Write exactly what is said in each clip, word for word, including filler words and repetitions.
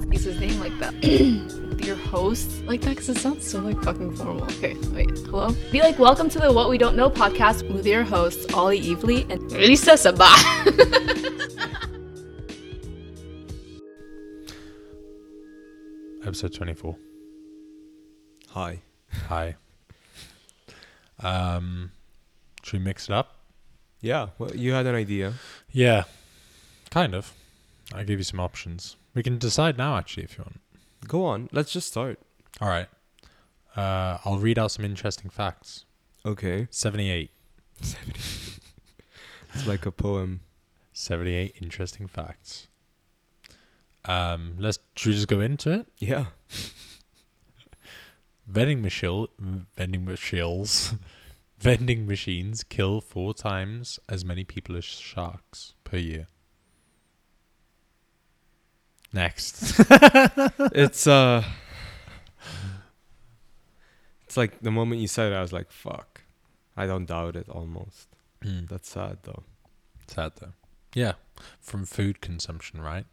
pronounce Lisa's name like that. Your host like that, because it sounds so like fucking formal. Okay, wait, hello? Be like, welcome to the What We Don't Know podcast with your hosts, Ollie Evely and Lisa Sabah. Episode twenty-four. Hi. Hi. Um, should we mix it up? Yeah, well, you had an idea. Yeah, kind of. I gave you some options. We can decide now, actually, if you want. Go on. Let's just start. All right. Uh, I'll read out some interesting facts. Okay. seventy-eight. seventy-eight. It's like a poem. seventy-eight interesting facts. Um, let's should we just go into it? Yeah. Vending machil- vending machines, vending machines kill four times as many people as sharks per year. Next. It's uh, it's like the moment you said it, I was like, "Fuck," I don't doubt it. Almost. Mm. That's sad though. Sad though. Yeah, from food consumption, right?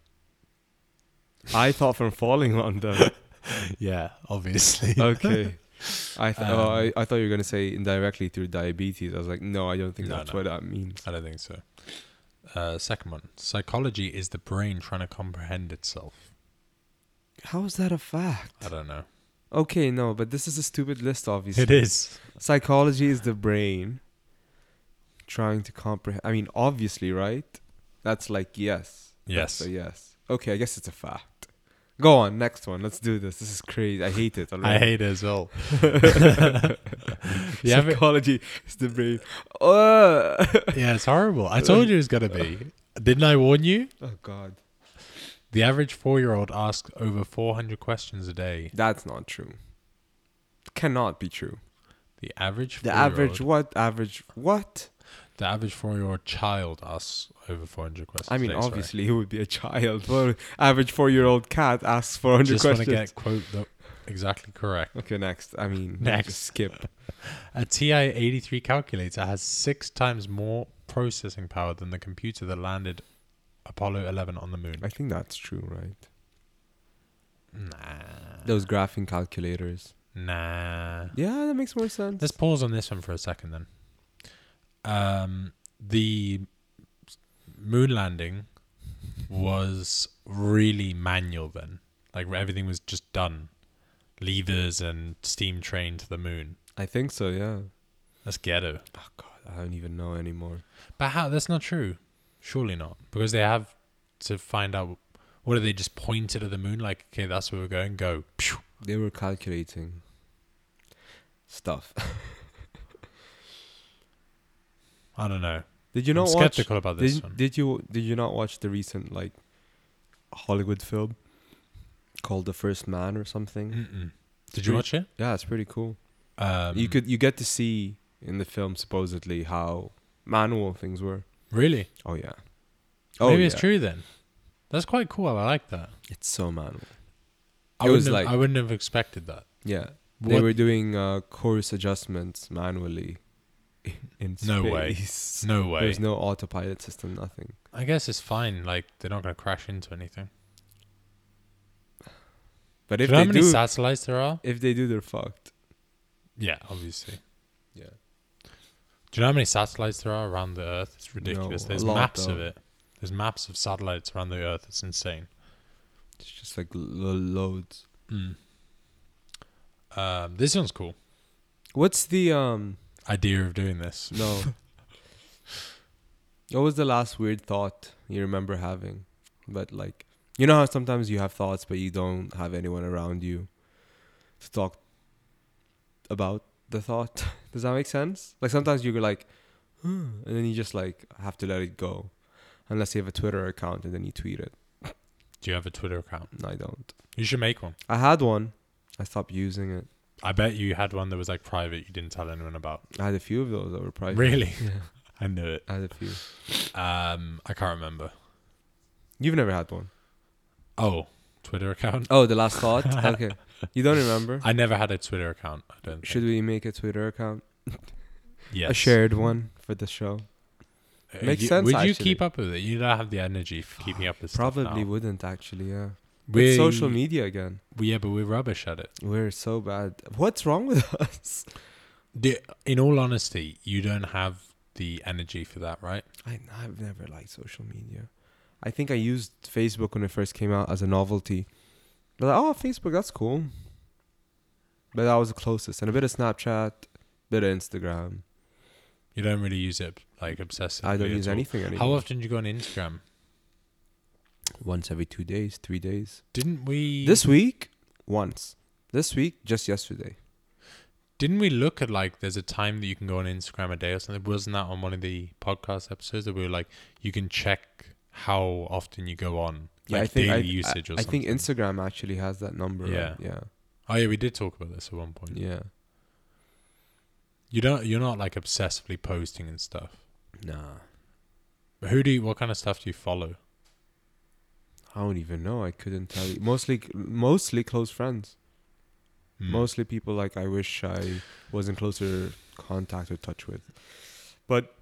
I thought from falling on them. Yeah, obviously. Okay. I th- um, oh, I I thought you were gonna say indirectly through diabetes. I was like, no, I don't think no, that's no. what that means. I don't think so. Uh, second one. Psychology is the brain trying to comprehend itself. How is that a fact? I don't know. Okay, no, but this is a stupid list, obviously. It is. Psychology is the brain trying to comprehend. I mean, obviously, right? That's like, yes. Yes. That's a yes. Okay, I guess it's a fact. Go on, next one. Let's do this. This is crazy. I hate it. Already. I hate it as well. Psychology is the brain. Oh. Yeah, it's horrible. I told you it was going to be. Didn't I warn you? Oh, God. The average four-year-old asks over four hundred questions a day. That's not true. Cannot be true. The average four-year-old... The average what? Average what? The average four-year-old child asks over four hundred questions. I mean, today, obviously, sorry. It would be a child. But average four-year-old cat asks four hundred just questions. Just want to get quote the, exactly correct. Okay, next. I mean, next. Skip. A T I eighty-three calculator has six times more processing power than the computer that landed Apollo eleven on the moon. I think that's true, right? Nah. Those graphing calculators. Nah. Yeah, that makes more sense. Let's pause on this one for a second, then. Um, the moon landing was really manual then. Like, everything was just done. Levers and steam train to the moon. I think so, yeah. That's ghetto. Oh, God, I don't even know anymore. But how? That's not true. Surely not. Because they have to find out... What, if they just pointed at the moon? Like, okay, that's where we're going. Go. They were calculating stuff. I don't know. Did you not I'm skeptical watch, about this did, one. Did you did you not watch the recent like Hollywood film called The First Man or something? Mm-mm. Did you watch it? Yeah, it's pretty cool. Um, you could you get to see in the film supposedly how manual things were. Really? Oh yeah. Oh, maybe yeah. It's true then. That's quite cool. I like that. It's so manual. I it was have, like I wouldn't have expected that. Yeah, what? They were doing uh, course adjustments manually. In no space. way no way There's no autopilot system, nothing. I guess it's fine, like they're not going to crash into anything, but if do you they know how many do, satellites there are? If they do, they're fucked. Yeah, obviously. Yeah, do you know how many satellites there are around the earth? It's ridiculous. No, there's lot, maps though. Of it there's maps of satellites around the earth. It's insane. It's just like lo- loads. mm. Um, this one's cool. What's the um idea of doing this? No. What was the last weird thought you remember having? But like, you know how sometimes you have thoughts but you don't have anyone around you to talk about the thought? Does that make sense? Like sometimes you're like, hmm, and then you just like have to let it go, unless you have a Twitter account and then you tweet it. Do you have a Twitter account? No, I don't. You should make one. I had one. I stopped using it. I bet you had one that was like private, you didn't tell anyone about. I had a few of those that were private. Really? Yeah. I knew it. I had a few. Um, I can't remember. You've never had one? Oh, Twitter account? Oh, the last thought? Okay. You don't remember? I never had a Twitter account. I don't think. Should we make a Twitter account? Yes. A shared one for the show. Uh, Makes you, sense, would actually. Would you keep up with it? You don't have the energy for keeping up with it. Probably stuff now. Wouldn't, actually, yeah. We, it's social media again. Yeah, but we're rubbish at it. We're so bad. What's wrong with us? The, in all honesty, you don't have the energy for that, right? I, I've never liked social media. I think I used Facebook when it first came out as a novelty. But like, oh, Facebook, that's cool. But that was the closest. And a bit of Snapchat, a bit of Instagram. You don't really use it like obsessively. I don't use anything anymore. How often do you go on Instagram? Once every two days, three days. Didn't we... This week, once. This week, just yesterday. Didn't we look at like, there's a time that you can go on Instagram a day or something? Wasn't that on one of the podcast episodes that we were like, you can check how often you go on? Like yeah, I think daily I, usage I, or I something. I think Instagram actually has that number. Yeah. Right? Yeah. Oh yeah, we did talk about this at one point. Yeah. You don't, you're not like obsessively posting and stuff. Nah. But who do you, what kind of stuff do you follow? I don't even know. I couldn't tell you. Mostly, mostly close friends. Mm. Mostly people like I wish I was in closer contact or touch with. But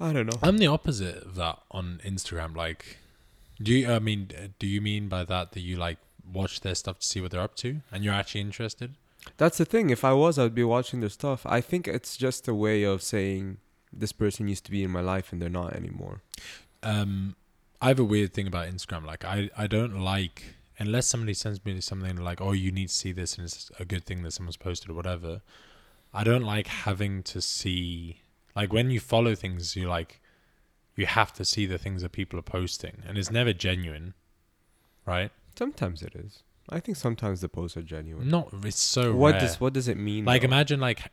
I don't know. I'm the opposite of that on Instagram. Like, do you, I mean, do you mean by that that you like watch their stuff to see what they're up to and you're actually interested? That's the thing. If I was, I'd be watching their stuff. I think it's just a way of saying this person used to be in my life and they're not anymore. Um, I have a weird thing about Instagram. Like, I, I don't like, unless somebody sends me something like, oh, you need to see this and it's a good thing that someone's posted or whatever. I don't like having to see, like when you follow things, you like, you have to see the things that people are posting and it's never genuine, right? Sometimes it is. I think sometimes the posts are genuine. Not, it's so what rare. Does, what does it mean? Like though? Imagine like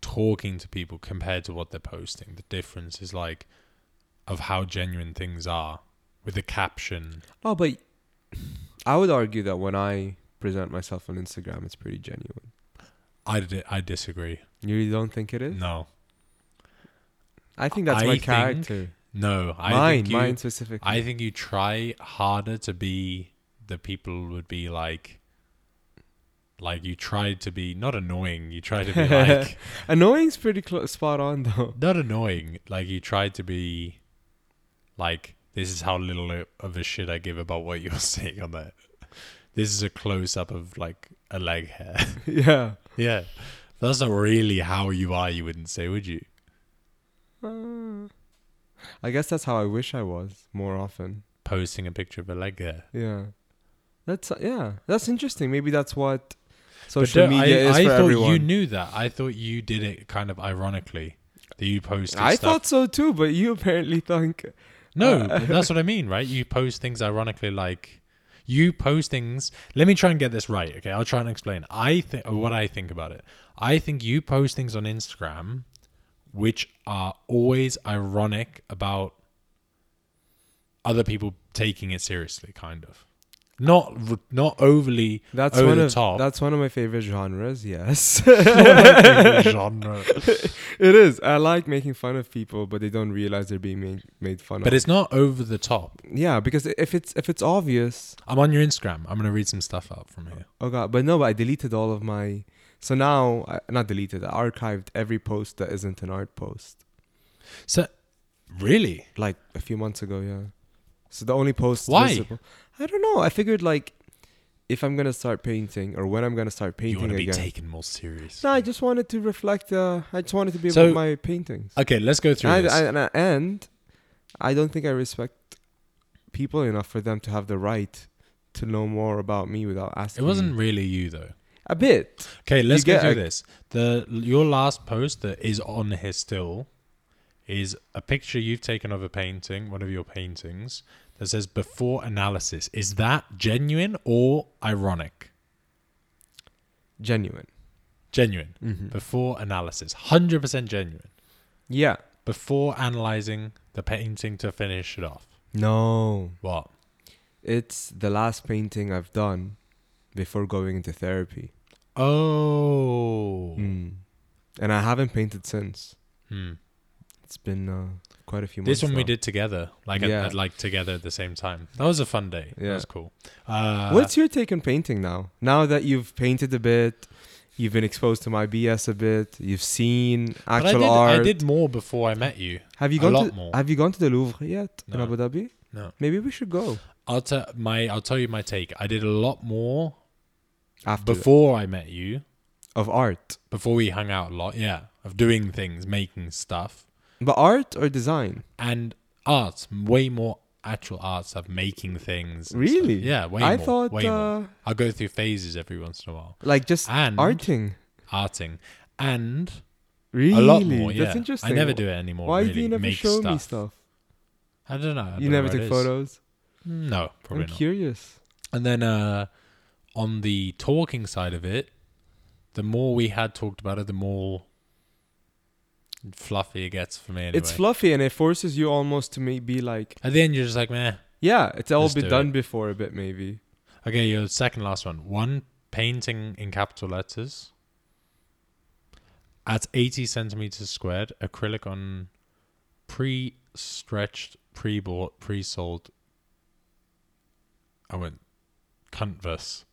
talking to people compared to what they're posting. The difference is like of how genuine things are. With a caption. Oh, but I would argue that when I present myself on Instagram, it's pretty genuine. I, di- I disagree. You don't think it is? No. I think that's I my think, character. No. I mine, think you, mine specifically. I think you try harder to be the people would be like, like you try to be, not annoying, you try to be like. Annoying's pretty cl- spot on though. Not annoying. Like you try to be like, this is how little of a shit I give about what you're saying on that. This is a close-up of, like, a leg hair. Yeah. Yeah. That's not really how you are, you wouldn't say, would you? Uh, I guess that's how I wish I was more often. Posting a picture of a leg hair. Yeah. That's, yeah. That's interesting. Maybe that's what social media I, is I for everyone. I thought you knew that. I thought you did it kind of ironically. That you posted I stuff. thought so too, but you apparently think... No, that's what I mean, right? You post things ironically, like you post things. Let me try and get this right, okay? I'll try and explain. I think what I think about it. I think you post things on Instagram, which are always ironic about other people taking it seriously, kind of. Not not overly that's over one the of, top. That's one of my favorite genres, yes. One of my favorite genre. It is. I like making fun of people, but they don't realize they're being made, made fun but of. But it's not over the top. Yeah, because if it's if it's obvious... I'm on your Instagram. I'm going to read some stuff out from here. Oh, God. But no, but I deleted all of my... So now... I, not deleted. I archived every post that isn't an art post. So, really? Like a few months ago, yeah. So the only post... Why? Visible, I don't know. I figured like if I'm going to start painting or when I'm going to start painting again. You want to be taken more seriously. No, I just wanted to reflect. Uh, I just wanted to be so, about my paintings. Okay, let's go through and this. I, I, and I don't think I respect people enough for them to have the right to know more about me without asking. It wasn't me. Really you though. A bit. Okay, let's you go through a, this. The Your last post that is on here still is a picture you've taken of a painting, one of your paintings, that says before analysis. Is that genuine or ironic? Genuine. Genuine. Mm-hmm. Before analysis. one hundred percent genuine. Yeah. Before analyzing the painting to finish it off. No. What? It's the last painting I've done before going into therapy. Oh. Mm. And I haven't painted since. Hmm. It's been uh, quite a few months. This one now. We did together, like yeah. at, at, like together at the same time. That was a fun day. Yeah. That was cool. Uh, What's your take on painting now? Now that you've painted a bit, you've been exposed to my B S a bit, you've seen actual I did, art. I did more before I met you. Have you a gone lot to, more. Have you gone to the Louvre yet no. in Abu Dhabi? No. Maybe we should go. I'll tell my I'll tell you my take. I did a lot more after before that. I met you. Of art. Before we hung out a lot, yeah. Of doing things, making stuff. But art or design? And art. Way more actual art stuff, making things. Really? Stuff. Yeah, way I more. I thought... Way uh, more. I'll go through phases every once in a while. Like just and arting. Arting. And really? A lot more, yeah. That's interesting. I never do it anymore. Why really. do you never Make show stuff. me stuff? I don't know. I don't you know never took photos? No, probably I'm not. I'm curious. And then uh, on the talking side of it, the more we had talked about it, the more fluffy it gets for me anyway. It's fluffy and it forces you almost to maybe be like... At the end, you're just like, meh. Yeah, it's all been done it. before a bit maybe. Okay, your second last one. One painting in capital letters at eighty centimeters squared, acrylic on pre-stretched, pre-bought, pre-sold. I went, canvas.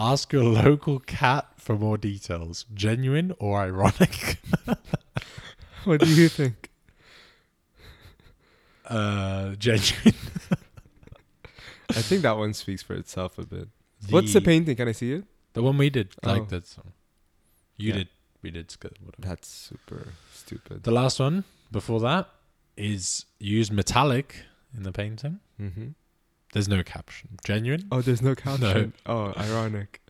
Ask your local cat for more details. Genuine or ironic? What do you think? Uh, genuine. I think that one speaks for itself a bit. The, What's the painting? Can I see it? The one we did. Oh. Like that song. You yeah. did. We did. That's super stupid. The last one before that is use metallic in the painting. Mm-hmm. There's no caption. Genuine? Oh, there's no caption. No. Oh, ironic.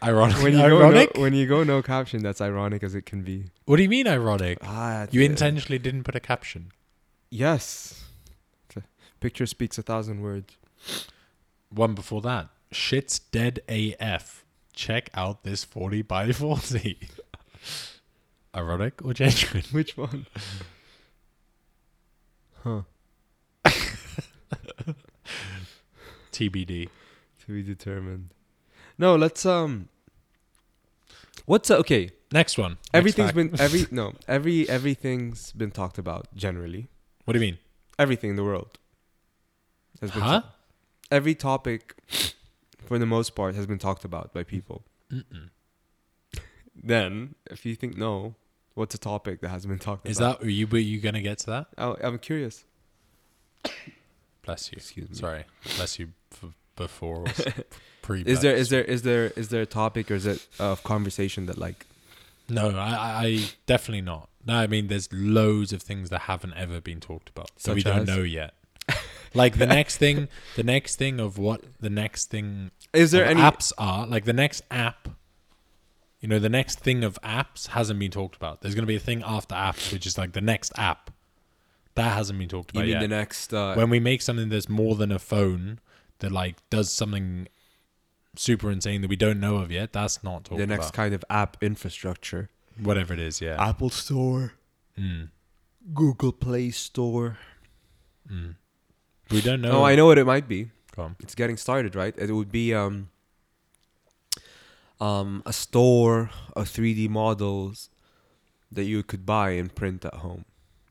Ironic. When you ironic? Go no, when you go no caption, that's ironic as it can be. What do you mean ironic? Ah, you intentionally didn't put a caption. Yes. A picture speaks a thousand words. One before that. Shit's dead A F. Check out this forty by forty. Ironic or genuine? Which one? Huh. T B D. To be determined. No, let's um. What's uh, okay? Next one. Next everything's fact. been every no every everything's been talked about generally. What do you mean? Everything in the world has been. Huh? T- every topic, for the most part, has been talked about by people. Mm-mm. Then, if you think no, what's a topic that hasn't been talked Is about? Is that are you? Were you gonna get to that? Oh, I'm curious. Bless you. Excuse me. Sorry. Bless you for before or pre. Is there is there is there is there a topic or is it of conversation that like? No, I, I definitely not. No, I mean there's loads of things that haven't ever been talked about, so we don't know yet. Like the next thing, the next thing of what the next thing is there any apps are like the next app. You know, the next thing of apps hasn't been talked about. There's gonna be a thing after apps, which is like the next app. That hasn't been talked about you mean yet. The next uh, when we make something that's more than a phone that like does something super insane that we don't know of yet, that's not talked about. The next about. kind of app infrastructure, whatever it is, yeah. Apple Store, mm. Google Play Store. Mm. We don't know. Oh, I know what it might be. Go on. It's getting started, right? It would be um, um, a store of three D models that you could buy and print at home.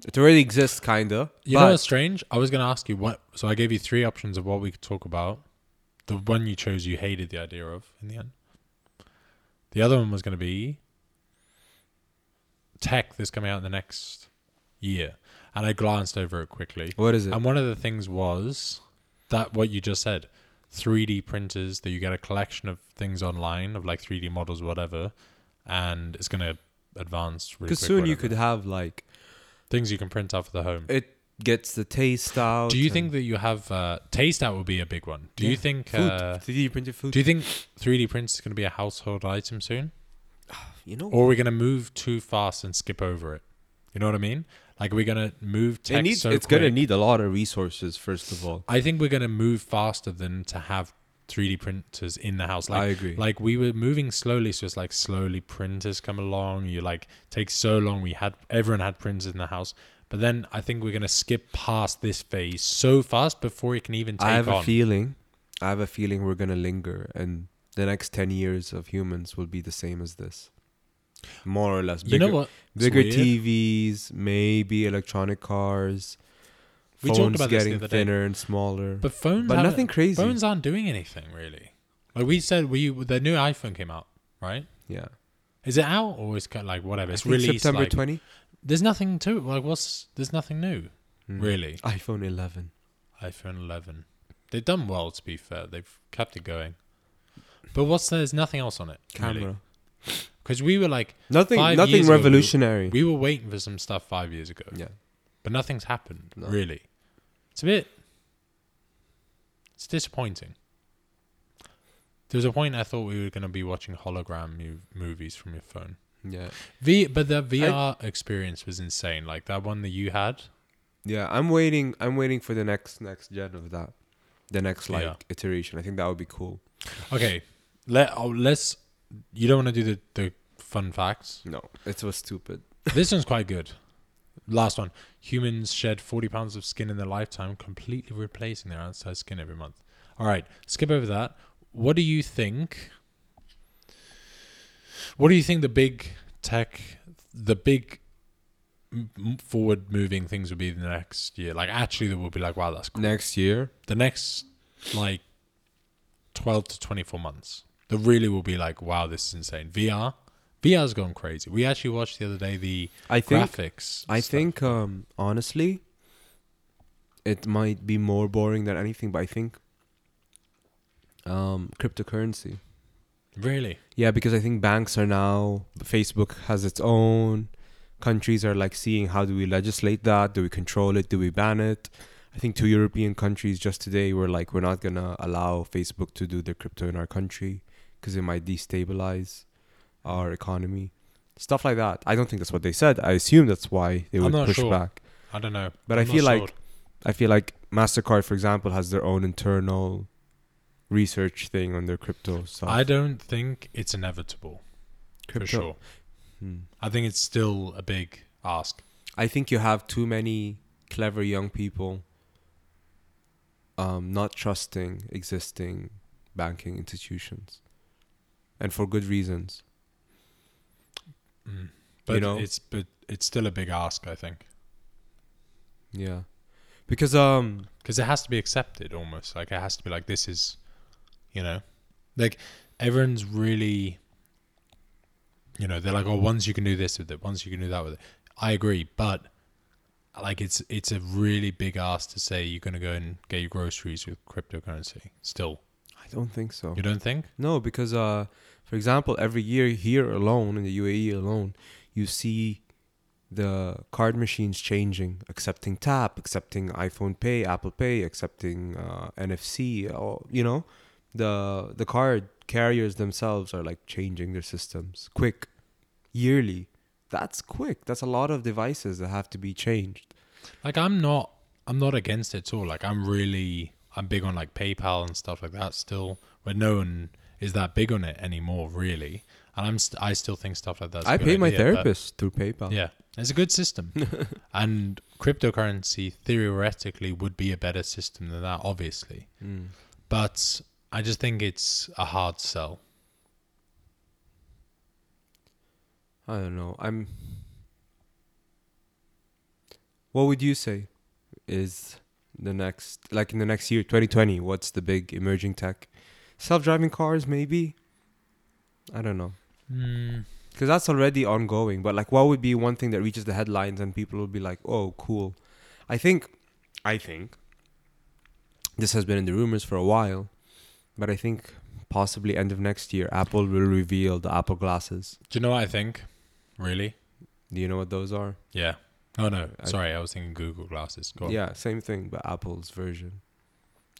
It already exists, kind of. You know what's strange? I was going to ask you what... So I gave you three options of what we could talk about. The one you chose, you hated the idea of in the end. The other one was going to be tech that's coming out in the next year. And I glanced over it quickly. What is it? And one of the things was that what you just said. three D printers that you get a collection of things online of like three D models or whatever. And it's going to advance really quick. Because soon whatever. you could have like... Things you can print out for the home. It gets the taste out. Do you think that you have... Uh, taste out will be a big one. Do yeah. you think... Uh, three D printed food. Do you think three D print is going to be a household item soon? You know... Or are we going to move too fast and skip over it? You know what I mean? Like, are we going to move tech it needs, so It's going to need a lot of resources, first of all. I think we're going to move faster than to have three D printers in the house. Like, I agree. Like, we were moving slowly, so it's like slowly printers come along. You like... takes so long. We had everyone had printers in the house, but then I think we're gonna skip past this phase so fast before it can even take on. I have on. a feeling, I have a feeling we're gonna linger, and the next ten years of humans will be the same as this, more or less. Bigger, you know what? Bigger T Vs, maybe electronic cars. We phones talked about getting this the other thinner day. and smaller, but phones, but nothing crazy. Phones aren't doing anything really. Like we said, we the new iPhone came out, right? Yeah. Is it out or is it like whatever? It's released September twentieth. Like, there's nothing to it. Like what's there's nothing new, mm. really. iPhone eleven. iPhone eleven. They've done well, to be fair. They've kept it going. But what's there's nothing else on it. Camera. Because really. we were like... Nothing five Nothing years revolutionary. Ago, we, were, we were waiting for some stuff five years ago. Yeah. But nothing's happened, no. really. It's a bit... It's disappointing. There was a point I thought we were going to be watching hologram mu- movies from your phone. Yeah. V- but the V R I, experience was insane. Like that one that you had. Yeah, I'm waiting. I'm waiting for the next next gen of that. The next like yeah. iteration. I think that would be cool. Okay. Let oh, let's. You don't want to do the, the fun facts. No, it was stupid. This one's quite good. Last one. Humans shed forty pounds of skin in their lifetime, completely replacing their outside skin every month. All right. Skip over that. What do you think? What do you think the big tech, the big m- forward moving things will be the next year? Like, actually, there will be like, wow, that's cool. Next year? The next, like, twelve to twenty-four months. There really will be like, wow, this is insane. V R? V R's gone crazy. We actually watched the other day the I think, graphics. I stuff. think, um, honestly, it might be more boring than anything, but I think um, cryptocurrency. Really? Yeah, because I think banks are now, Facebook has its own, countries are like seeing how do we legislate that, do we control it, do we ban it? I think two European countries just today were like, we're not going to allow Facebook to do their crypto in our country because it might destabilize our economy. Stuff like that. I don't think that's what they said. I assume that's why they would push sure. back. I don't know. But I'm I feel like sold. I feel like MasterCard, for example, has their own internal research thing on their crypto stuff. I don't think it's inevitable crypto. for sure hmm. I think it's still a big ask. I think you have too many clever young people um, not trusting existing banking institutions, and for good reasons. mm. But you know? it's but it's still a big ask, I think. Yeah, because um, because it has to be accepted almost. Like it has to be like, this is, you know, like everyone's really, you know, they're like, oh, once you can do this with it, once you can do that with it. I agree, but like it's it's a really big ask to say you're going to go and get your groceries with cryptocurrency still. I don't think so. You don't think? No, because uh, for example, every year here alone in the U A E alone, you see the card machines changing, accepting tap, accepting iPhone Pay, Apple Pay, accepting uh, N F C, all, you know. The the card carriers themselves are like changing their systems quick, yearly. That's quick. That's a lot of devices that have to be changed. Like I'm not, I'm not against it at all. Like I'm really, I'm big on like PayPal and stuff like that still, where no one is that big on it anymore, really. And I'm st- I still think stuff like that. I pay my therapist through PayPal. Yeah, it's a good system. And cryptocurrency theoretically would be a better system than that, obviously. Mm. But I just think it's a hard sell. I don't know. I'm. What would you say is the next, like in the next year, twenty twenty, what's the big emerging tech? Self-driving cars, maybe? I don't know. Mm. Because that's already ongoing. But like, what would be one thing that reaches the headlines and people will be like, oh, cool. I think, I think, this has been in the rumors for a while. But I think possibly end of next year, Apple will reveal the Apple glasses. Do you know what I think? Really? Do you know what those are? Yeah. Oh, no. I Sorry, th- I was thinking Google glasses. Go on. Yeah, same thing, but Apple's version.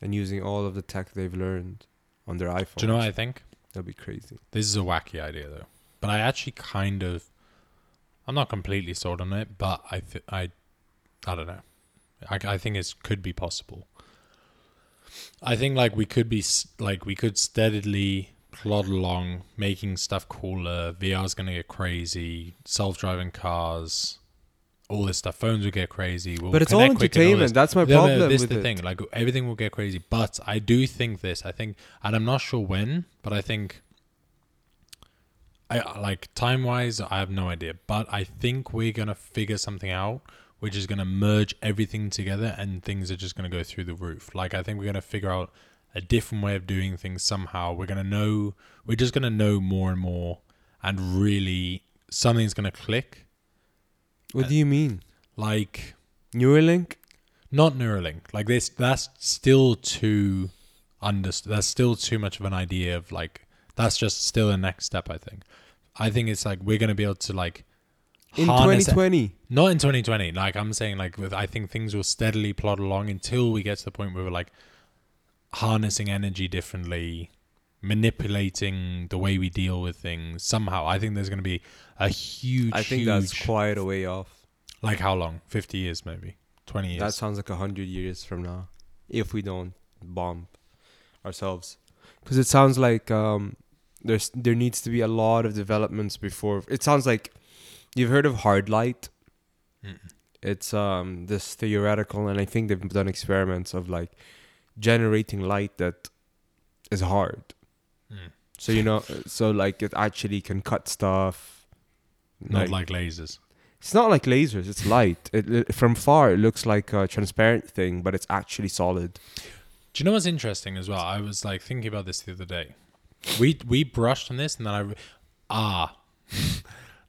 And using all of the tech they've learned on their iPhones. Do you know what I think? That'd be crazy. This is a wacky idea, though. But I actually kind of... I'm not completely sold on it, but I th- I, I don't know. I, I think it could be possible. I think like we could be... Like we could steadily plod along, making stuff cooler. V R's going to get crazy. Self-driving cars. All this stuff. Phones will get crazy. We'll but it's all entertainment. All That's my no, problem no, this with the it. Thing. Like everything will get crazy. But I do think this. I think... And I'm not sure when, but I think... I like time-wise, I have no idea, but I think we're gonna figure something out, which is gonna merge everything together, and things are just gonna go through the roof. Like I think we're gonna figure out a different way of doing things somehow. We're gonna know, we're just gonna know more and more, and really something's gonna click. What and, do you mean? Like Neuralink? Not Neuralink. Like this, that's still too understood. That's still too much of an idea of like, that's just still the next step, I think. I think it's like, we're going to be able to like in twenty twenty. It. Not in twenty twenty. Like I'm saying, like with, I think things will steadily plod along until we get to the point where we're like harnessing energy differently, manipulating the way we deal with things somehow. I think there's going to be a huge, I think huge, that's quite a way off. Like how long? fifty years maybe. twenty years. That sounds like one hundred years from now. If we don't bomb ourselves. Because it sounds like um, there's there needs to be a lot of developments before. It sounds like you've heard of hard light. Mm. It's um, this theoretical, and I think they've done experiments of like generating light that is hard. Mm. So, you know, so like it actually can cut stuff. Not like, like lasers. It's not like lasers. It's light. It, it, from far, it looks like a transparent thing, but it's actually solid. Do you know what's interesting as well? I was like thinking about this the other day. We we brushed on this, and then I... Re- ah.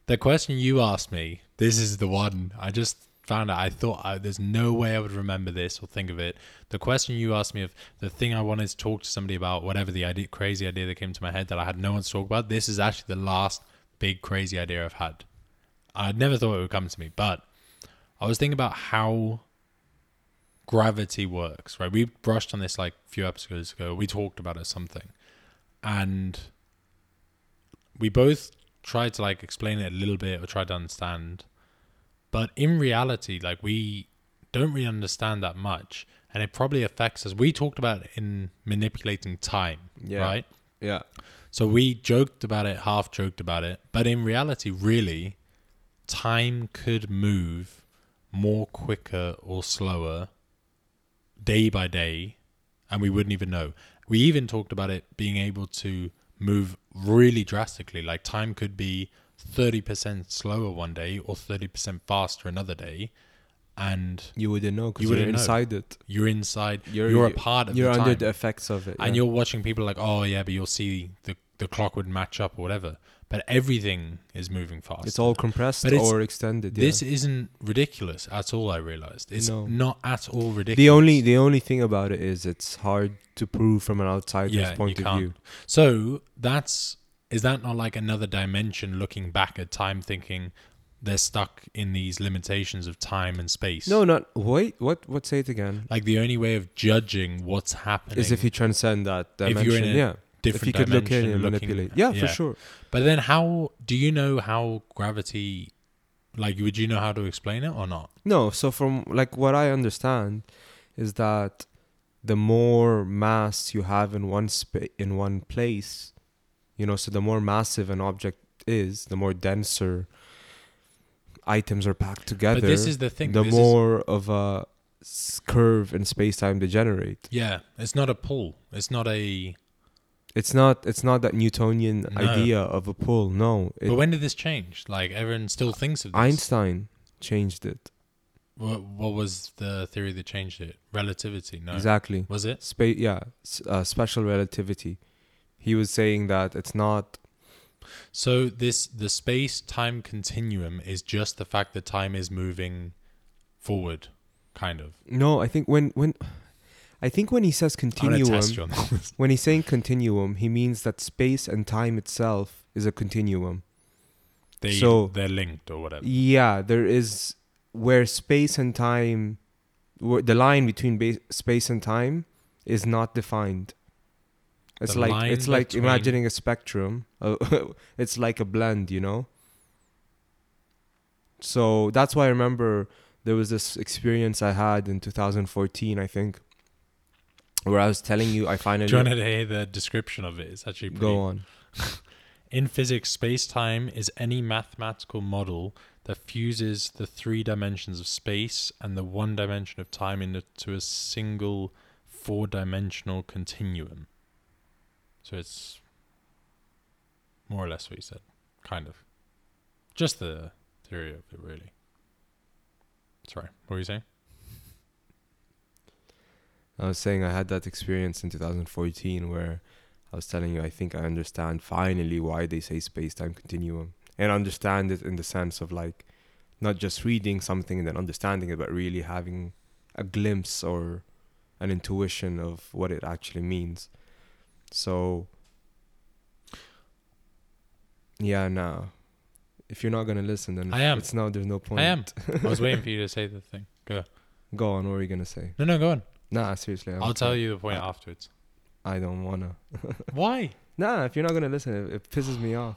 The question you asked me, this is the one. I just found out. I thought I, there's no way I would remember this or think of it. The question you asked me of the thing I wanted to talk to somebody about, whatever the idea, crazy idea that came to my head that I had no one to talk about, this is actually the last big crazy idea I've had. I never thought it would come to me, but I was thinking about how gravity works, right? We brushed on this like a few episodes ago. We talked about it or something. And we both tried to like explain it a little bit or tried to understand. But in reality, like we don't really understand that much. And it probably affects us. We talked about it in manipulating time, yeah. Right? Yeah. So we joked about it, half joked about it. But in reality, really... time could move more quicker or slower day by day, and we wouldn't even know. We even talked about it being able to move really drastically. Like time could be thirty percent slower one day or thirty percent faster another day, and you wouldn't know because you you're inside know. it. You're inside. You're, you're a part of you're the time. You're under the effects of it. And yeah. You're watching people like, oh yeah, but you'll see the, the clock would match up or whatever. But everything is moving fast. It's all compressed but or extended. Yeah. This isn't ridiculous at all, I realized. It's no. not at all ridiculous. The only the only thing about it is it's hard to prove from an outsider's yeah, point you of can't. view. So that's is that not like another dimension looking back at time thinking they're stuck in these limitations of time and space? No, not wait, what what say it again? Like the only way of judging what's happening is if you transcend that dimension. If you're in a, yeah. Different if you could look at and manipulate. Yeah, yeah, for sure. But then how, do you know how gravity, like, would you know how to explain it or not? No, so from, like, what I understand is that the more mass you have in one spa- in one place, you know, so the more massive an object is, the more denser items are packed together. But this is the thing. The this more is- of a curve in space-time they generate. Yeah, it's not a pull. It's not a... It's not it's not that Newtonian no. idea of a pull, no. It, but when did this change? Like, everyone still thinks of this. Einstein changed it. What, what was the theory that changed it? Relativity, no? Exactly. Was it? Spa- yeah, uh, special relativity. He was saying that it's not... So this the space-time continuum is just the fact that time is moving forward, kind of. No, I think when... when I think when he says continuum, when he's saying continuum, he means that space and time itself is a continuum. They, so, they're linked or whatever. Yeah, there is where space and time, where the line between ba- space and time is not defined. It's the like it's like imagining a spectrum. Uh, it's like a blend, you know? So that's why I remember there was this experience I had in two thousand fourteen, I think. Where I was telling you I finally... Do you want to hear the description of it? It's actually pretty... Go on. In physics, space-time is any mathematical model that fuses the three dimensions of space and the one dimension of time into a single four-dimensional continuum. So it's more or less what you said. Kind of. Just the theory of it, really. Sorry, what were you saying? I was saying I had that experience in two thousand fourteen where I was telling you I think I understand finally why they say space-time continuum, and understand it in the sense of like not just reading something and then understanding it, but really having a glimpse or an intuition of what it actually means. So yeah, now nah. if you're not gonna listen, then I am. It's now there's no point. I am. I was waiting for you to say the thing. Go. Go on. What were you gonna say? No, no. Go on. Nah, seriously. I'm I'll tell you the point I, afterwards. I don't wanna. Why? Nah, if you're not gonna listen, it, it pisses me off.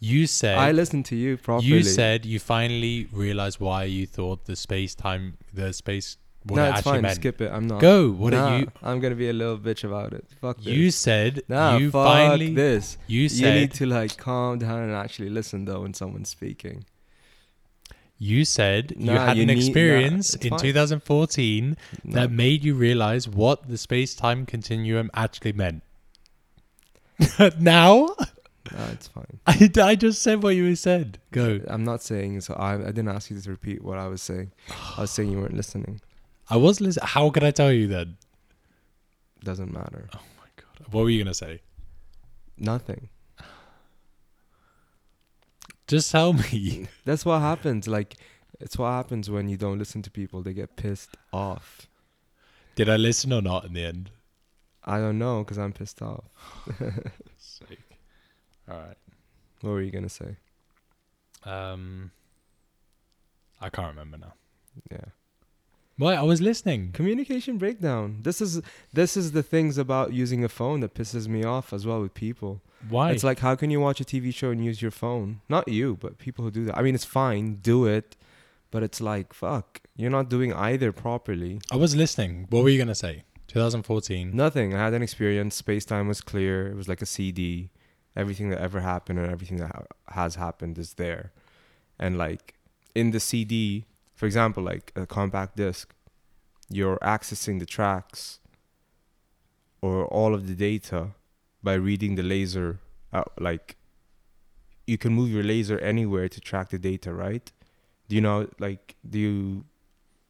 You said I listened to you properly. You said you finally realized why you thought the space time, the space. What no, it it's fine. Meant. Skip it. I'm not. Go. What nah, are you? I'm gonna be a little bitch about it. Fuck this. You said. Nah. You fuck finally, this. You said. You need to like calm down and actually listen though when someone's speaking. You said nah, you had you an need, experience nah, in fine. twenty fourteen nah. that made you realize what the space-time continuum actually meant. Now. Nah, it's fine. I, I just said what you said. Go. I'm not saying so. I I didn't ask you to repeat what I was saying. I was saying you weren't listening. I was listening. How could I tell you then? Doesn't matter. Oh my god. What were you going to say? Nothing. Just tell me. That's what happens. Like, it's what happens when you don't listen to people. They get pissed off. Did I listen or not in the end? I don't know because I'm pissed off. Sake. All right. What were you going to say? Um, I can't remember now. Yeah. Why? I was listening. Communication breakdown. This is this is the things about using a phone that pisses me off as well with people. Why? It's like, how can you watch a T V show and use your phone? Not you, but people who do that. I mean, it's fine. Do it. But it's like, fuck. You're not doing either properly. I was listening. What were you going to say? twenty fourteen. Nothing. I had an experience. Space-time was clear. It was like a C D. Everything that ever happened and everything that ha- has happened is there. And like, in the C D... For example, like a compact disc, you're accessing the tracks or all of the data by reading the laser. Uh, like, you can move your laser anywhere to track the data, right? Do you know, like, do you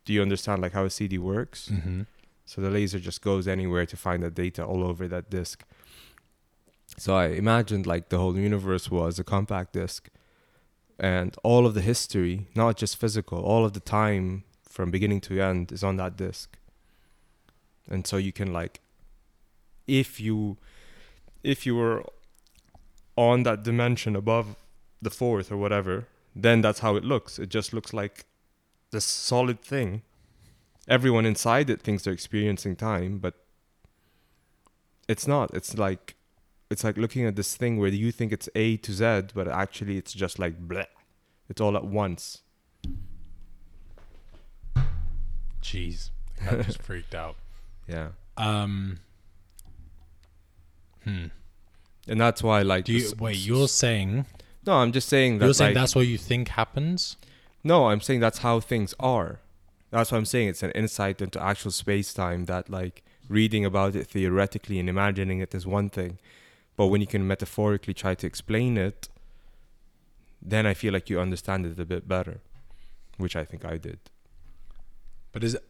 do you understand like how a C D works? Mm-hmm. So the laser just goes anywhere to find that data all over that disc. So I imagined like the whole universe was a compact disc. And all of the history, not just physical, all of the time from beginning to end is on that disc. And so you can like, if you, if you were on that dimension above the fourth or whatever, then that's how it looks. It just looks like this solid thing. Everyone inside it thinks they're experiencing time, but it's not. It's like, it's like looking at this thing where you think it's A to Z, but actually it's just like bleh. It's all at once. Jeez. I just freaked out. Yeah. Um. Hmm. And that's why like... Do you, wait, you're saying... No, I'm just saying that You're saying like, that's what you think happens? No, I'm saying that's how things are. That's what I'm saying. It's an insight into actual space-time that like reading about it theoretically and imagining it is one thing. But when you can metaphorically try to explain it, then I feel like you understand it a bit better, which I think I did. But is it...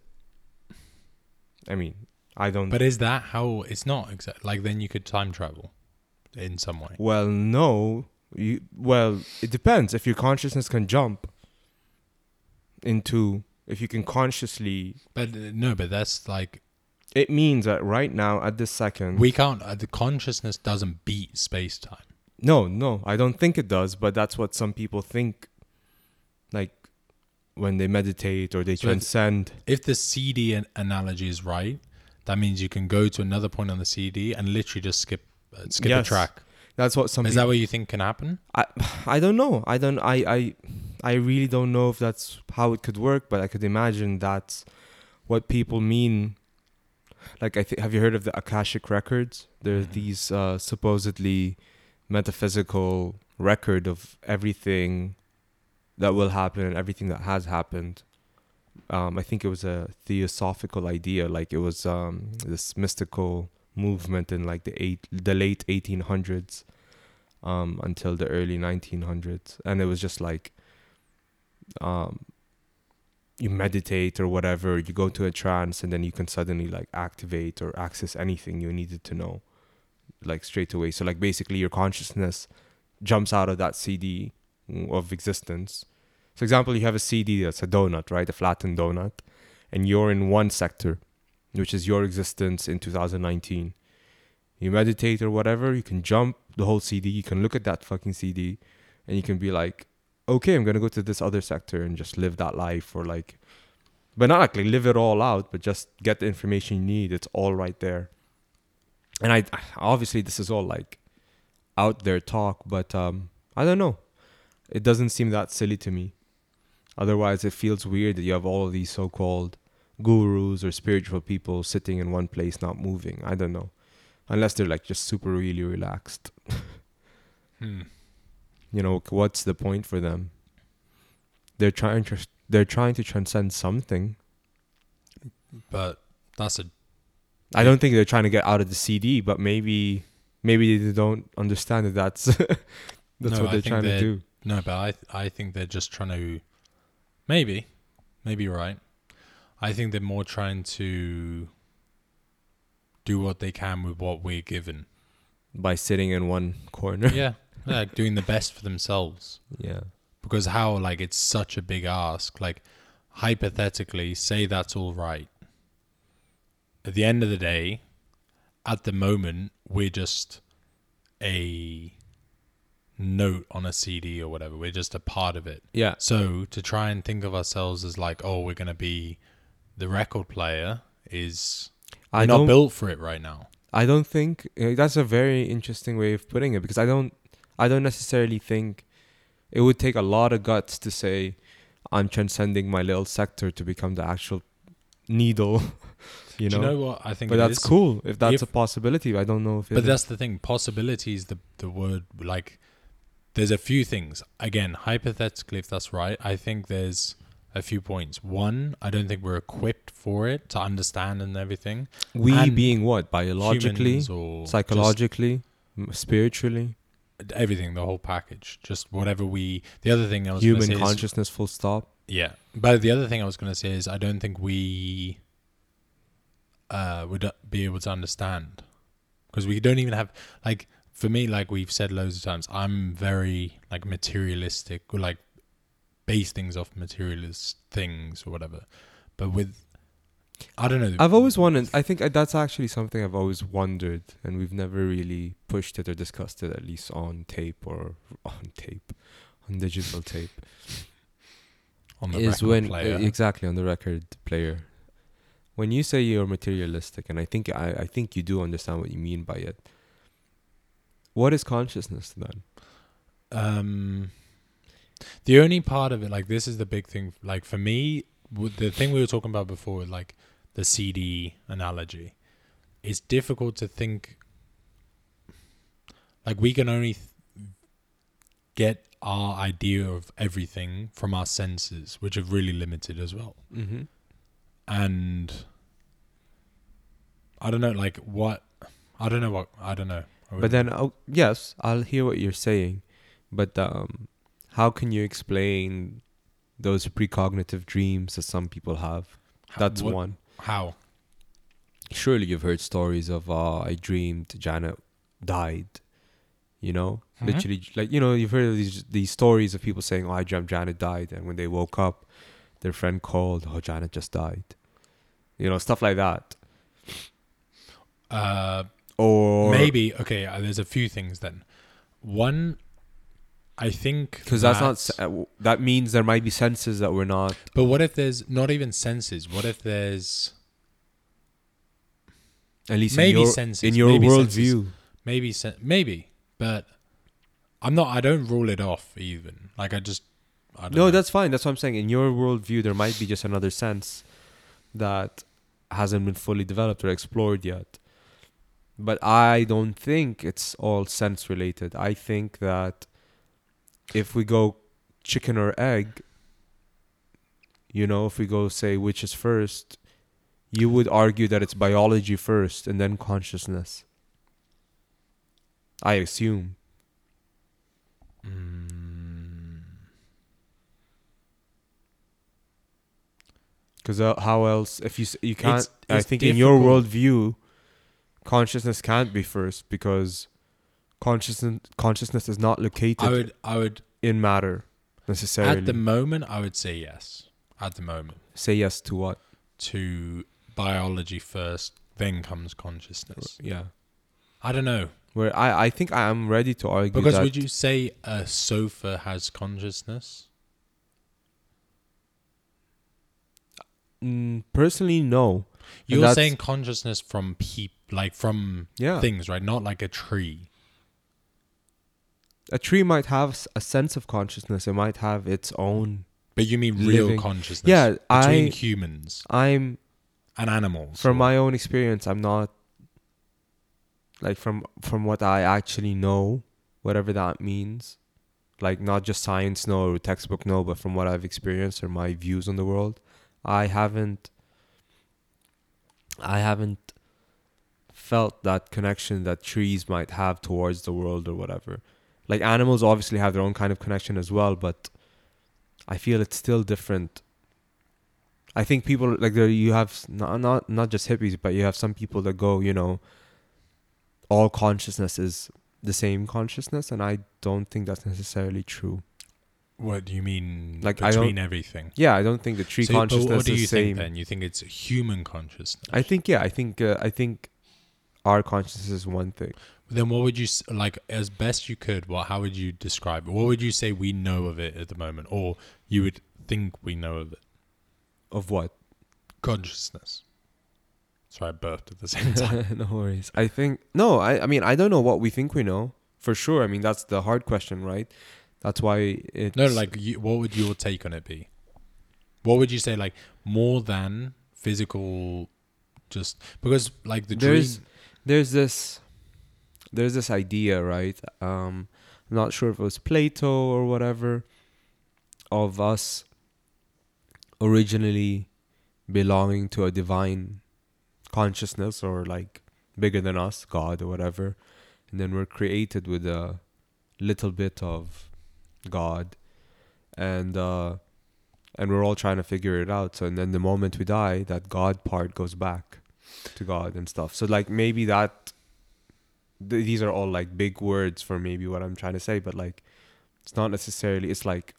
I mean, I don't... But is that how... It's not exact. Like, then you could time travel in some way. Well, no. You, well, it depends. If your consciousness can jump into... If you can consciously... But uh, no, but that's like... It means that right now, at this second... We can't... Uh, the consciousness doesn't beat space-time. No, no. I don't think it does, but that's what some people think. Like, when they meditate or they so transcend... If the C D an- analogy is right, that means you can go to another point on the C D and literally just skip uh, skip yes. a track. That's what some Is people, that what you think can happen? I I don't know. I don't... I, I I really don't know if that's how it could work, but I could imagine that's what people mean... Like, I th- have you heard of the Akashic Records? There are these uh, supposedly metaphysical record of everything that will happen and everything that has happened. Um, I think it was a theosophical idea. Like, it was um, this mystical movement in, like, the eight, the late eighteen hundreds um, until the early nineteen hundreds. And it was just, like... Um, you meditate or whatever, you go to a trance and then you can suddenly like activate or access anything you needed to know like straight away. So like basically your consciousness jumps out of that C D of existence. For example, you have a C D that's a donut, right? A flattened donut. and you're in one sector, which is your existence in two thousand nineteen. You meditate or whatever, you can jump the whole C D, you can look at that fucking C D, and you can be like, okay, I'm going to go to this other sector and just live that life, or like, but not like live it all out, but just get the information you need. It's all right there. And I, obviously this is all like out there talk, but um, I don't know. It doesn't seem that silly to me. Otherwise, it feels weird that you have all of these so-called gurus or spiritual people sitting in one place, not moving. I don't know. Unless they're like just super really relaxed. hmm. You know, what's the point for them? They're trying to, they're trying to transcend something. But that's a... I don't think they're trying to get out of the C D, but maybe maybe they don't understand that that's, that's no, what they're trying they're, to do. No, but I I think they're just trying to... Maybe. Maybe you're right. I think they're more trying to do what they can with what we're given. By sitting in one corner. Yeah. Like doing the best for themselves. Yeah. Because how, like, it's such a big ask. Like, hypothetically, say that's all right. At the end of the day, at the moment, we're just a note on a C D or whatever. We're just a part of it. Yeah. So to try and think of ourselves as like, oh, we're going to be the record player is I'm not built for it right now. I don't think that's a very interesting way of putting it, because I don't, I don't necessarily think it would take a lot of guts to say I'm transcending my little sector to become the actual needle. you know? Do you know what I think? But that's is. cool if that's if, a possibility. I don't know if. But that's is. the thing. Possibility is the the word. Like, there's a few things. Again, hypothetically, if that's right, I think there's a few points. One, I don't think we're equipped for it to understand and everything. We and being what? Biologically, or psychologically, just, spiritually. Everything, the whole package, just whatever we... The other thing I was going to say is... Human consciousness, full stop. Yeah. But the other thing I was going to say is I don't think we uh, would be able to understand. Because we don't even have... Like, for me, like we've said loads of times, I'm very, like, materialistic, or, like, base things off materialist things or whatever. But with... I don't know. I've always wondered... I think that's actually something I've always wondered, and we've never really pushed it or discussed it, at least on tape or on tape, on digital tape. On the is record when, player. Exactly, on the record player. When you say you're materialistic, and I think I, I think you do understand what you mean by it, what is consciousness then? Um, the only part of it, like this is the big thing, like for me... The thing we were talking about before, like the C D analogy, it's difficult to think, like we can only th- get our idea of everything from our senses, which are really limited as well. Mm-hmm. And I don't know, like what, I don't know what, I don't know. I but then, I'll, yes, I'll hear what you're saying, but um, how can you explain those precognitive dreams that some people have? That's what, one. How? Surely you've heard stories of, uh, I dreamed Janet died, you know? Mm-hmm. Literally, like, you know, you've heard of these these stories of people saying, oh, I dreamt Janet died. And when they woke up, their friend called, oh, Janet just died. You know, stuff like that. Uh, or maybe, okay, uh, there's a few things then. One... I think because that, that's not that means there might be senses that we're not. But what if there's not even senses? What if there's at least maybe in your, senses in your worldview? Maybe sen- maybe, but I'm not. I don't rule it off even. Like I just I don't no. Know. That's fine. That's what I'm saying. In your worldview, there might be just another sense that hasn't been fully developed or explored yet. But I don't think it's all sense related. I think that. If we go chicken or egg, you know, if we go say which is first, you would argue that it's biology first and then consciousness. I assume. Mm. 'Cause uh, how else? If you you can't, it's, it's I think difficult. In your worldview, consciousness can't be first because. Consciousness consciousness is not located I would, I would, in matter necessarily. At the moment, I would say yes. At the moment. Say yes to what? to biology first, then comes consciousness. Yeah. I don't know. Where I, I think I am ready to argue because that... Because would you say a sofa has consciousness? Mm, personally, no. You're saying consciousness from peop, like from yeah. things, right? Not like a tree. A tree might have a sense of consciousness. It might have its own... But you mean real living consciousness? Yeah. Between I, humans. I'm... And animals. From or? my own experience, I'm not... Like from from what I actually know, whatever that means, like not just science no or textbook no, but from what I've experienced or my views on the world, I haven't I haven't felt that connection that trees might have towards the world or whatever. Like animals obviously have their own kind of connection as well, but I feel it's still different. I think people like there you have not not not just hippies, but you have some people that go, you know, all consciousness is the same consciousness, and I don't think that's necessarily true. What do you mean? Like between everything? Yeah, I don't think the tree so, consciousness what do you is the same. Think then? You think it's human consciousness? I think yeah. I think uh, I think our consciousness is one thing. Then what would you like as best you could? Well, how would you describe it? What would you say we know of it at the moment, or you would think we know of it? Of what? Consciousness. Sorry, I burped at the same time. No worries. I think... No, I, I mean, I don't know what we think we know. For sure. I mean, that's the hard question, right? That's why it's... No, like, you, what would your take on it be? What would you say, like, more than physical... Just... Because, like, the there's, dream... There's this... There's this idea, right? Um, I'm not sure if it was Plato or whatever, of us originally belonging to a divine... consciousness or like bigger than us, God or whatever, and then we're created with a little bit of God, and uh, and we're all trying to figure it out. So and then the moment we die, that God part goes back to God and stuff. So like maybe that th- these are all like big words for maybe what I'm trying to say, but like it's not necessarily. It's like,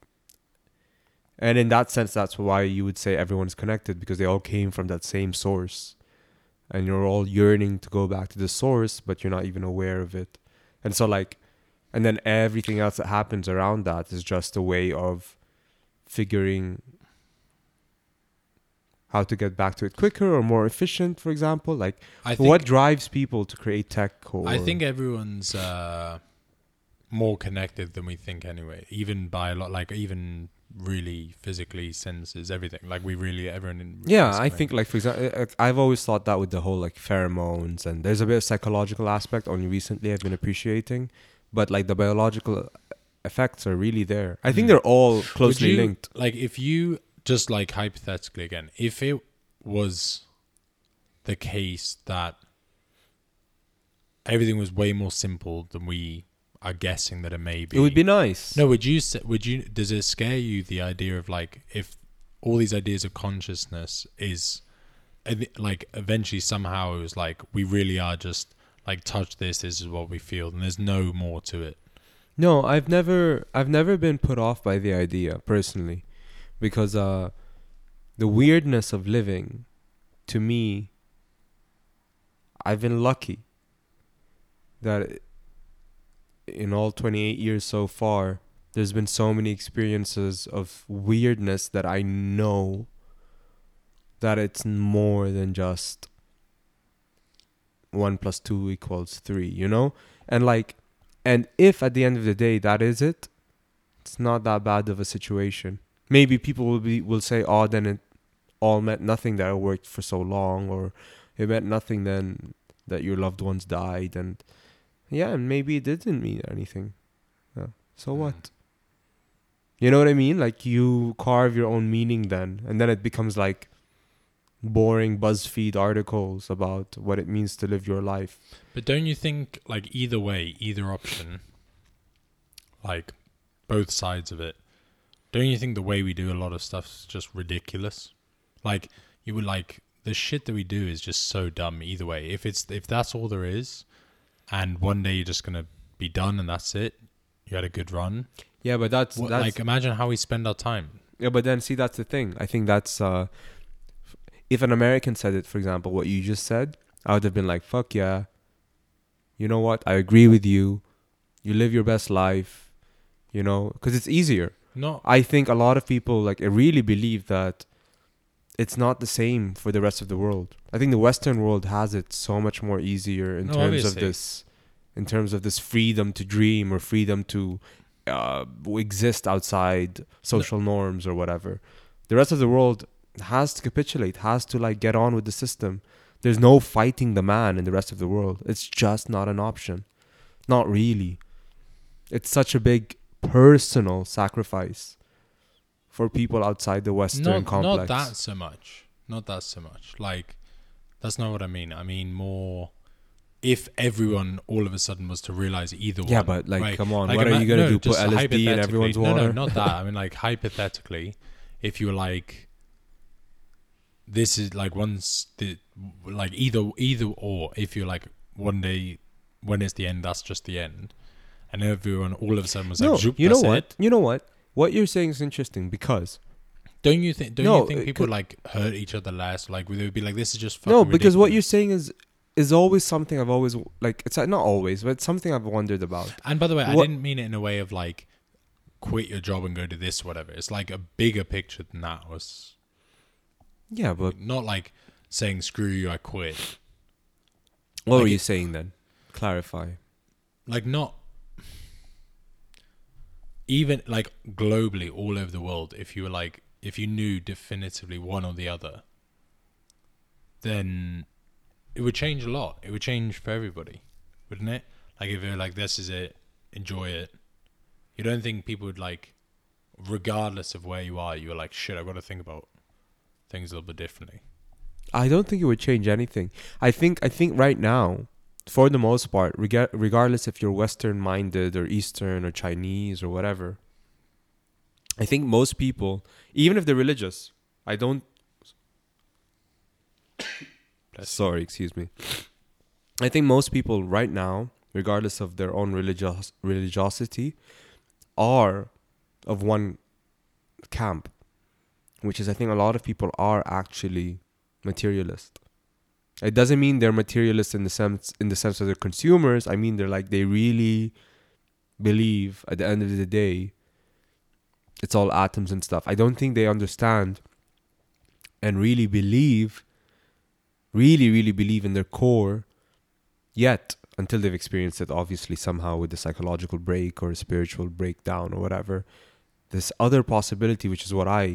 and in that sense, that's why you would say everyone's connected because they all came from that same source. And you're all yearning to go back to the source, but you're not even aware of it. And so like, and then everything else that happens around that is just a way of figuring how to get back to it quicker or more efficient, for example. Like I think what drives people to create tech? Or I think everyone's uh, more connected than we think anyway, even by a lot, like even... really physically senses everything like we really everyone in yeah I think like for example I've always thought that with the whole like pheromones and there's a bit of psychological aspect only recently I've been appreciating but like the biological effects are really there. I think mm. they're all closely you, linked. Like if you just like hypothetically again if it was the case that everything was way more simple than we are guessing that it may be. It would be nice. No, would you say, would you, does it scare you the idea of like, if all these ideas of consciousness is like, eventually somehow it was like, we really are just like, touch this, this is what we feel, and there's no more to it. No, I've never, I've never been put off by the idea personally, because uh, the weirdness of living, to me, I've been lucky that it, in all twenty-eight years so far, there's been so many experiences of weirdness that I know that it's more than just one plus two equals three, you know? And like, and if at the end of the day that is it, it's not that bad of a situation. Maybe people will be will say, oh, then it all meant nothing that I worked for so long, or it meant nothing then that your loved ones died, and yeah, and maybe it didn't mean anything. Yeah. So what? You know what I mean? Like you carve your own meaning then, and then it becomes like boring BuzzFeed articles about what it means to live your life. But don't you think like either way, either option, like both sides of it, don't you think the way we do a lot of stuff's just ridiculous? Like you would like the shit that we do is just so dumb either way. If it's if that's all there is, and one day you're just going to be done and that's it. You had a good run. Yeah, but that's, what, that's... Like, imagine how we spend our time. Yeah, but then, see, that's the thing. I think that's... Uh, if an American said it, for example, what you just said, I would have been like, fuck yeah. You know what? I agree with you. You live your best life, you know, because it's easier. No. I think a lot of people, like, I really believe that it's not the same for the rest of the world. I think the Western world has it so much more easier in no, terms obviously. of this, in terms of this freedom to dream or freedom to uh, exist outside social no. norms or whatever. The rest of the world has to capitulate, has to like get on with the system. There's no fighting the man in the rest of the world. It's just not an option. Not really. It's such a big personal sacrifice for people outside the Western not, complex. Not that so much. Not that so much. Like, that's not what I mean. I mean more if everyone all of a sudden was to realize either yeah, one. Yeah, but like, right? come on. Like, what ima- are you going to no, do? Put L S D in everyone's water? No, no, not that. I mean, like, hypothetically, if you were like, this is like once the like either either or if you're like one day when it's the end, that's just the end, and everyone all of a sudden was no, like, Zoop, you know what, it. you know what, what you're saying is interesting because don't you think don't no, you think people could, like hurt each other less? Like they would be like, this is just fucking no because ridiculous. What you're saying is is always something I've always like it's not always but it's something I've wondered about. And by the way, what? I didn't mean it in a way of like quit your job and go to this whatever. It's like a bigger picture than that. Was yeah, but not like saying screw you, I quit. What like were you it, saying then? Clarify. Like not even like globally, all over the world. If you were like, if you knew definitively one or the other, then it would change a lot. It would change for everybody, wouldn't it? Like if you're like, this is it, enjoy it. You don't think people would like, regardless of where you are, you're like, shit, I've got to think about things a little bit differently. I don't think it would change anything. I think I think right now, for the most part, reg- regardless if you're Western-minded or Eastern or Chinese or whatever, I think most people, even if they're religious, I don't... Sorry, excuse me. I think most people right now, regardless of their own religios- religiosity, are of one camp, which is I think a lot of people are actually... materialist. It doesn't mean they're materialist in the sense in the sense that they're consumers. I mean they're like they really believe at the end of the day it's all atoms and stuff. I don't think they understand and really believe really really believe in their core yet until they've experienced it obviously somehow with a psychological break or a spiritual breakdown or whatever. This other possibility, which is what I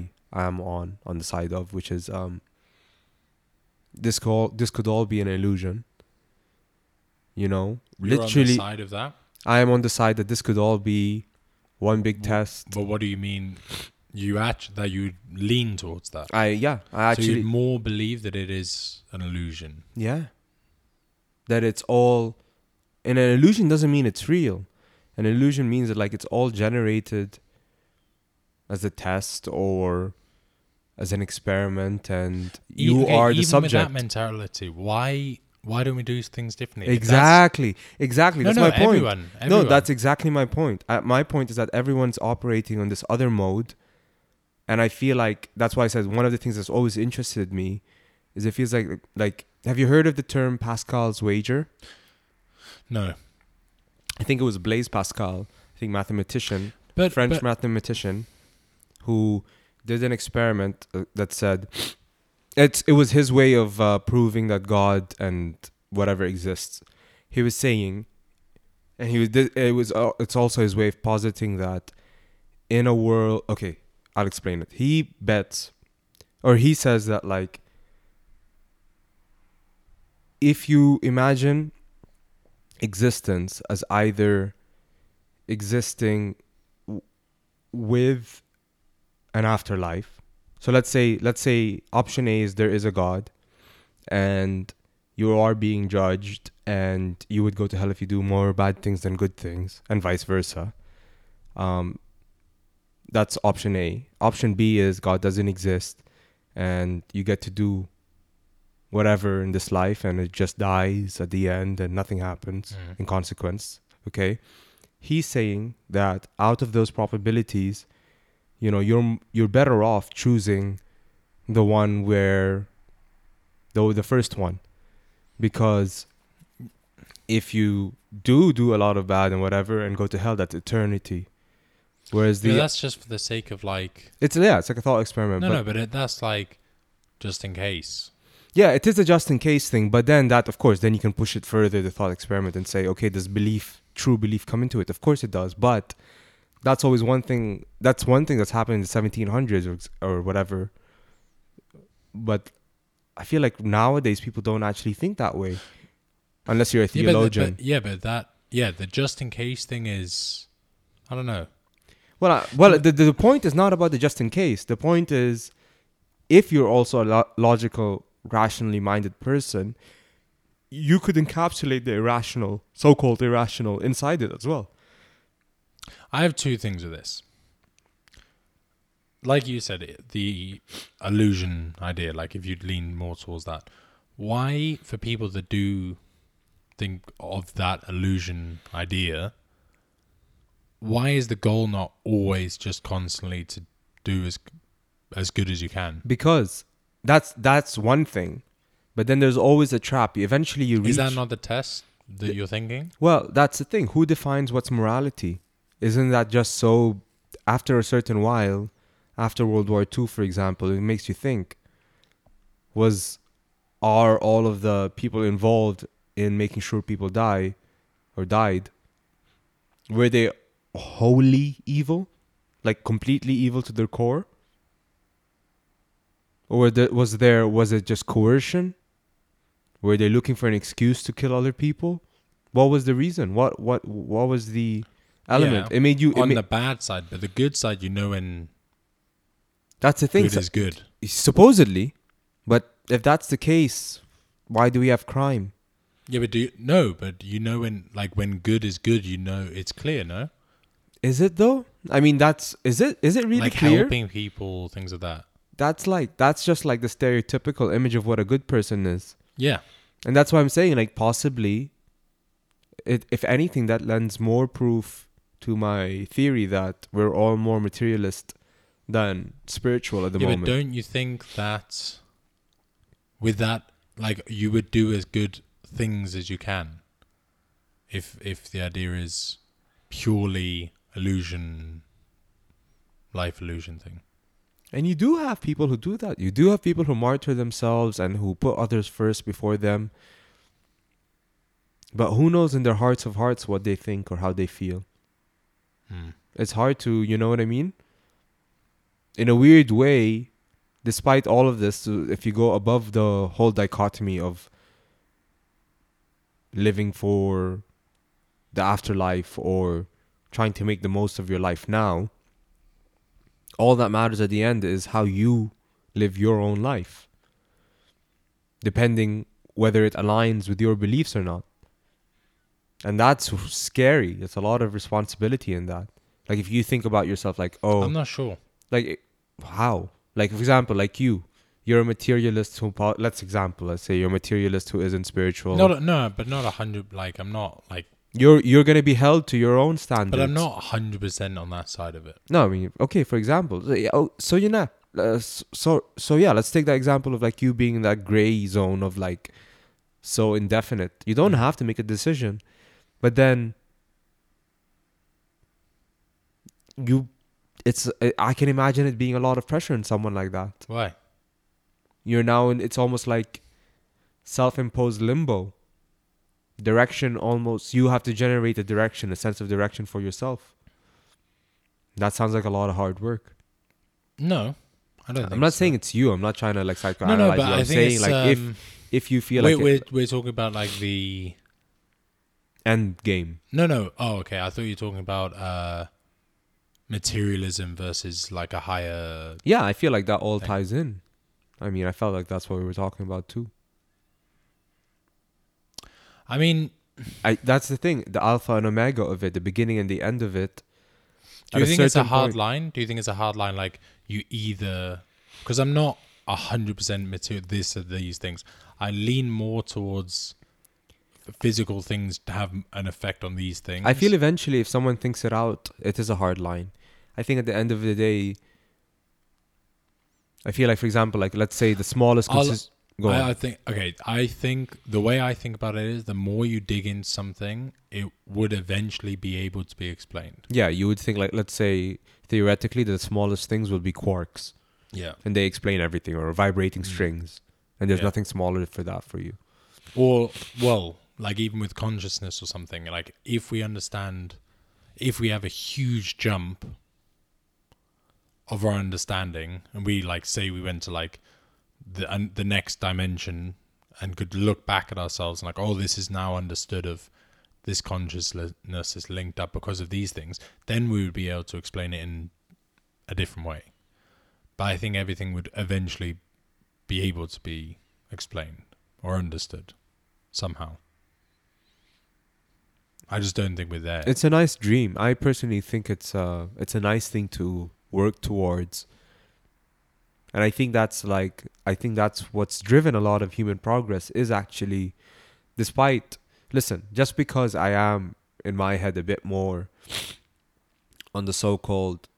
am on on the side of, which is um This call, this could all be an illusion. You know, You're literally. On the side of that? I am on the side that this could all be one big test. But what do you mean? You act that you lean towards that? I yeah, I actually so you more believe that it is an illusion. Yeah, that it's all, and an illusion doesn't mean it's real. An illusion means that like it's all generated as a test or as an experiment, and you okay, are the subject. Even with that mentality, why why don't we do things differently? Exactly, that's, exactly. No, that's no, my everyone, point. Everyone. No, that's exactly my point. Uh, my point is that everyone's operating on this other mode, and I feel like that's why I said one of the things that's always interested me is it feels like like have you heard of the term Pascal's wager? No, I think it was Blaise Pascal, I think mathematician, but, French but, mathematician, who did an experiment that said it's it was his way of uh, proving that God and whatever exists. He was saying, and he was it was uh, it's also his way of positing that in a world. Okay, I'll explain it. He bets, or he says that like if you imagine existence as either existing w- with an afterlife. So let's say let's say option A is there is a God and you are being judged and you would go to hell if you do more bad things than good things and vice versa. Um, that's option A. Option B is God doesn't exist and you get to do whatever in this life and it just dies at the end and nothing happens mm. in consequence. Okay. He's saying that out of those probabilities, you know, you're you're better off choosing the one where though the first one, because if you do do a lot of bad and whatever and go to hell, that's eternity. Whereas the no, that's just for the sake of like it's yeah, it's like a thought experiment. No, but no, but it, that's like just in case. Yeah, it is a just in case thing, but then that, of course, then you can push it further, the thought experiment, and say, okay, does belief, true belief, come into it? Of course it does, but that's always one thing. That's one thing that's happened in the seventeen hundreds or, or whatever. But I feel like nowadays people don't actually think that way, unless you're a theologian. Yeah, but, the, but, yeah, but that yeah, the just in case thing is, I don't know. Well, I, well, the the point is not about the just in case. The point is, if you're also a lo- logical. rationally minded person, you could encapsulate the irrational, so-called irrational, inside it as well. I have two things with this. Like you said, the illusion idea, like if you'd lean more towards that, why for people that do think of that illusion idea, why is the goal not always just constantly to do as as good as you can? Because That's that's one thing, but then there's always a trap. Eventually, you reach. Is that not the test that th- you're thinking? Well, that's the thing. Who defines what's morality? Isn't that just so? After a certain while, after World War Two, for example, it makes you think. Was, are all of the people involved in making sure people die, or died? Were they wholly evil, like completely evil to their core? Or was there, was it just coercion? Were they looking for an excuse to kill other people? What was the reason? What what what was the element? Yeah, it made you... It on ma- the bad side, but the good side, you know when... That's the thing. Good so, is good. Supposedly. But if that's the case, why do we have crime? Yeah, but do you... No, but you know when, like, when good is good, you know it's clear, no? Is it though? I mean, that's... Is it? Is it really like clear? Like helping people, things like that. That's like, that's just like the stereotypical image of what a good person is. Yeah. And that's why I'm saying, like, possibly, it, if anything, that lends more proof to my theory that we're all more materialist than spiritual at the yeah, moment. Yeah, but don't you think that with that, like, you would do as good things as you can if if the idea is purely illusion, life illusion thing? And you do have people who do that. You do have people who martyr themselves and who put others first before them. But who knows in their hearts of hearts what they think or how they feel. Hmm. It's hard to, you know what I mean? In a weird way, despite all of this, if you go above the whole dichotomy of living for the afterlife or trying to make the most of your life now, all that matters at the end is how you live your own life, depending whether it aligns with your beliefs or not. And that's scary. There's a lot of responsibility in that. Like, if you think about yourself, like, oh... I'm not sure. Like, how? Like, for example, like you. You're a materialist who... Let's example. Let's say you're a materialist who isn't spiritual. No, no, but not one hundred... Like, I'm not, like... You're you're going to be held to your own standards. But I'm not one hundred percent on that side of it. No, I mean, okay, for example. So, so you know, uh, so, so yeah, let's take that example of like you being in that gray zone of like so indefinite. You don't have to make a decision. But then you, it's, I can imagine it being a lot of pressure on someone like that. Why? You're now in, it's almost like self-imposed limbo. Direction almost, you have to generate a direction, a sense of direction for yourself. That sounds like a lot of hard work. No, I don't. I'm think not so. saying it's you. I'm not trying to like psychoanalyze. No, no, but you. I'm I think saying it's, like um, if if you feel wait, like we're it, we're talking about like the end game. No, no. Oh, okay. I thought you were talking about uh, materialism versus like a higher. Yeah, I feel like that all thing. ties in. I mean, I felt like that's what we were talking about too. I mean... I, that's the thing. The alpha and omega of it. The beginning and the end of it. Do you think it's a hard point, line? Do you think it's a hard line? Like, you either... Because I'm not one hundred percent material this or these things. I lean more towards physical things to have an effect on these things. I feel eventually if someone thinks it out, it is a hard line. I think at the end of the day... I feel like, for example, like let's say the smallest... Consist- Go on. I, I think okay. I think the way I think about it is the more you dig in something, it would eventually be able to be explained. Yeah, you would think like let's say theoretically the smallest things would be quarks. Yeah, and they explain everything, or vibrating strings, and there's yeah. nothing smaller for that for you. Or well, like even with consciousness or something. Like if we understand, if we have a huge jump of our understanding, and we like say we went to like. The and the next dimension and could look back at ourselves and like, oh, this is now understood of this consciousness is linked up because of these things, then we would be able to explain it in a different way. But I think everything would eventually be able to be explained or understood somehow. I just don't think we're there. It's a nice dream. I personally think it's uh it's a nice thing to work towards. And I think that's like, I think that's what's driven a lot of human progress is actually, despite, listen, just because I am in my head a bit more on the so-called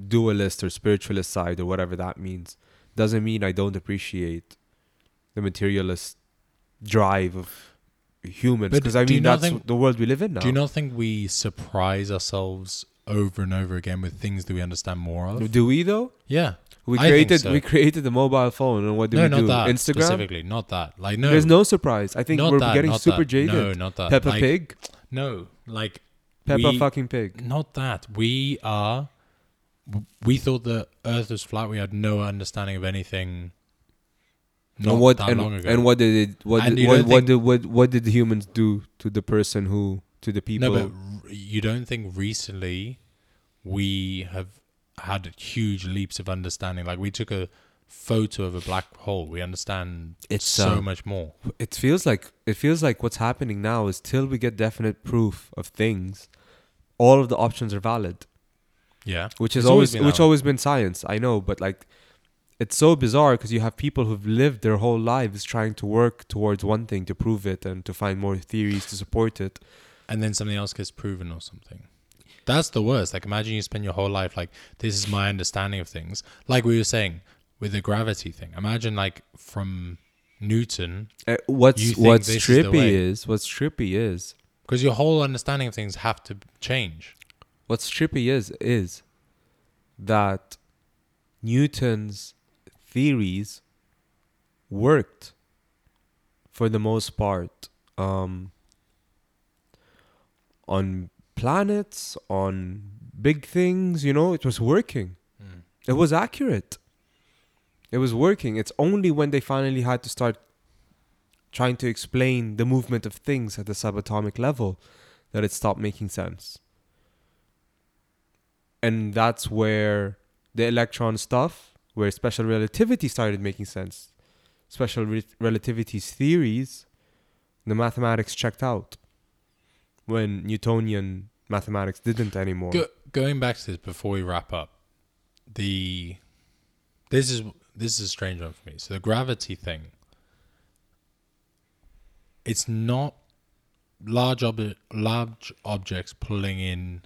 dualist or spiritualist side or whatever that means, doesn't mean I don't appreciate the materialist drive of humans. Because I mean, that's think, the world we live in now. Do you not think we surprise ourselves over and over again with things that we understand more of? Do we though? Yeah. We created so. we created the mobile phone, and what do no, we not do? That, Instagram specifically, not that. Like no, there's no surprise. I think we're that, getting super that. jaded. No, not that. Peppa like, Pig. No, like Peppa we, fucking Pig. Not that we are. We thought the Earth was flat. We had no understanding of anything. Not and what, that and, long ago. And what did it, what did, what, what, did, what what did the humans do to the person who to the people? No, but you don't think recently we have. Had huge leaps of understanding. Like we took a photo of a black hole. We understand it's so um, much more. It feels like it feels like what's happening now is till we get definite proof of things, all of the options are valid. Yeah. Which is always, always which always been science. I know, but like it's so bizarre because you have people who've lived their whole lives trying to work towards one thing to prove it and to find more theories to support it. And then something else gets proven or something. That's the worst. Like, imagine you spend your whole life like, this is my understanding of things. Like we were saying with the gravity thing. Imagine like from Newton. Uh, what's what's trippy is, is what's trippy is because your whole understanding of things have to change. What's trippy is is that Newton's theories worked for the most part um, on. planets, on big things, you know, it was working. Mm. It was accurate. It was working. It's only when they finally had to start trying to explain the movement of things at the subatomic level that it stopped making sense. And that's where the electron stuff, where special relativity started making sense. Special re- relativity's theories, the mathematics checked out. When Newtonian mathematics didn't anymore. Go, going back to this before we wrap up, the this is this is a strange one for me. So the gravity thing, it's not large ob- large objects pulling in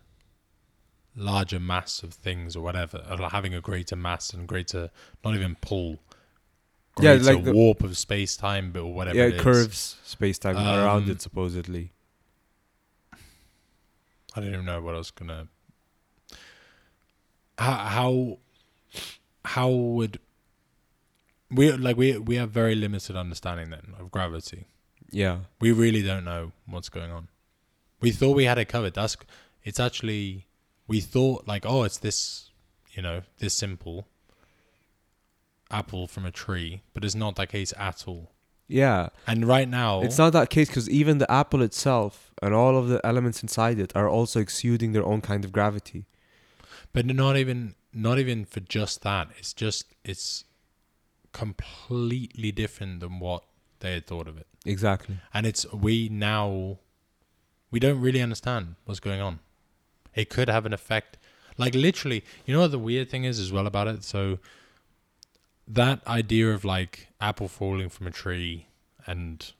larger mass of things or whatever, or having a greater mass and greater not even pull. Greater yeah, like the, warp of space time, but whatever. Yeah, it, it curves space time um, around it supposedly. I don't even know what I was gonna. How how, how would we like we we have very limited understanding then of gravity. Yeah, we really don't know what's going on. We thought we had it covered. That's it's actually we thought like oh it's this you know this simple apple from a tree, but it's not that case at all. Yeah. And right now... It's not that case because even the apple itself and all of the elements inside it are also exuding their own kind of gravity. But not even not even for just that. It's just... It's completely different than what they had thought of it. Exactly. And it's... We now... We don't really understand what's going on. It could have an effect. Like literally... You know what the weird thing is as well about it? So... That idea of like apple falling from a tree and,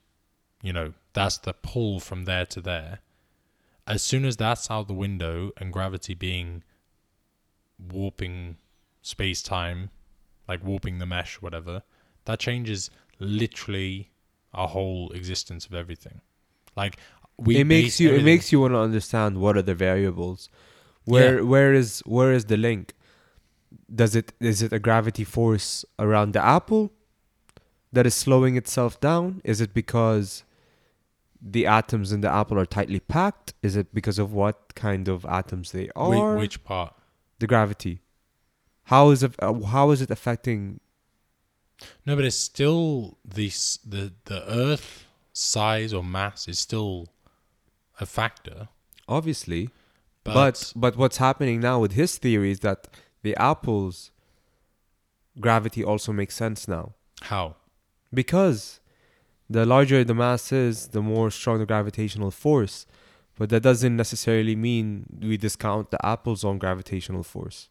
you know, that's the pull from there to there. As soon as that's out the window and gravity being warping space-time, like warping the mesh, whatever, that changes literally our whole existence of everything. Like we it makes you everything. It makes you want to understand what are the variables. Where yeah. where is where is the link? Does it is it a gravity force around the apple that is slowing itself down? Is it because the atoms in the apple are tightly packed? Is it because of what kind of atoms they are? Wait, which part? The gravity. How is it? Uh, how is it affecting? No, but it's still the the the Earth size or mass is still a factor. Obviously, but but, but what's happening now with his theory is that the apple's gravity also makes sense now. How? Because the larger the mass is, the more strong the gravitational force. But that doesn't necessarily mean we discount the apple's own gravitational force.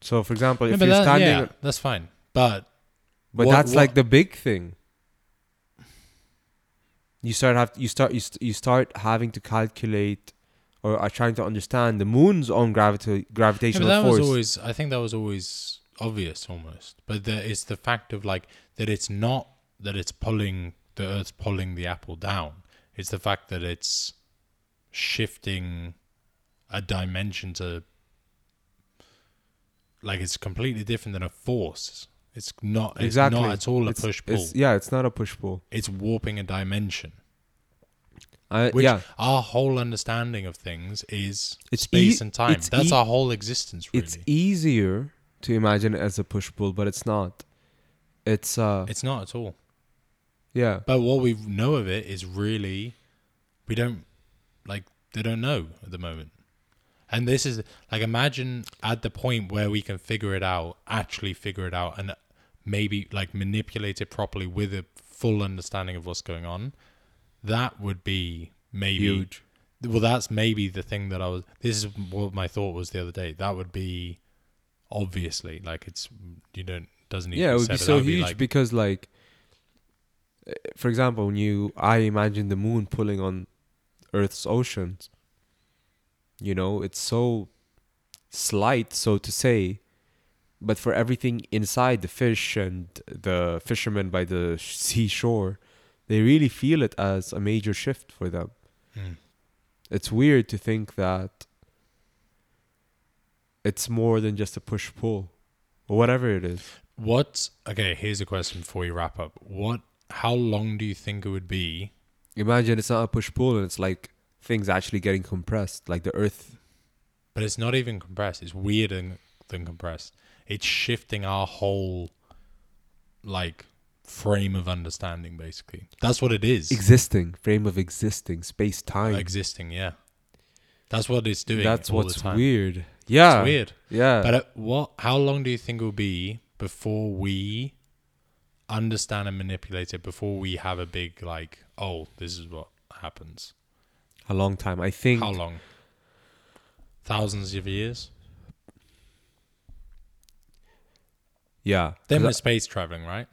So, for example, no, if you're that, standing... Yeah, that's fine. But... But what, that's what, like the big thing. You start have you start you, st- you start having to calculate or are trying to understand the moon's own gravita- gravitational yeah, but that force. Was always, I think that was always obvious almost. But there, it's the fact of like that it's not that it's pulling... The Earth's pulling the apple down. It's the fact that it's shifting a dimension to... Like, it's completely different than a force. It's not it's exactly. not at all a it's, push-pull. It's, yeah, it's not a push-pull. It's warping a dimension. Uh, which yeah. our whole understanding of things is it's space e- and time. That's e- our whole existence, really. It's easier to imagine it as a push-pull, but it's not. It's uh, It's not at all. Yeah. But what we know of it is really... We don't... Like, they don't know at the moment. And this is, like, imagine at the point where we can figure it out, actually figure it out, and maybe, like, manipulate it properly with a full understanding of what's going on. That would be maybe... Huge. Well, that's maybe the thing that I was... This is what my thought was the other day. That would be, obviously, like, it's... You don't... Doesn't need yeah, to be said. Yeah, it would be it. so would huge be like, because, like... For example, when you... I imagine the moon pulling on Earth's oceans... You know, it's so slight, so to say, but for everything inside, the fish and the fishermen by the seashore, they really feel it as a major shift for them. Mm. It's weird to think that it's more than just a push-pull or whatever it is. What? Okay, here's a question before we wrap up. What? How long do you think it would be? Imagine it's not a push-pull and it's like, things actually getting compressed, like the Earth. But it's not even compressed. It's weirder than, than compressed. It's shifting our whole, like, frame of understanding, basically. That's what it is. Existing. Frame of existing. Space-time. Existing, yeah. That's what it's doing That's all what's the time. Weird. Yeah. It's weird. Yeah. But at what? How long do you think it will be before we understand and manipulate it, before we have a big, like, oh, this is what happens? A long time, I think. How long? Thousands of years? Yeah. Then we're space traveling, right?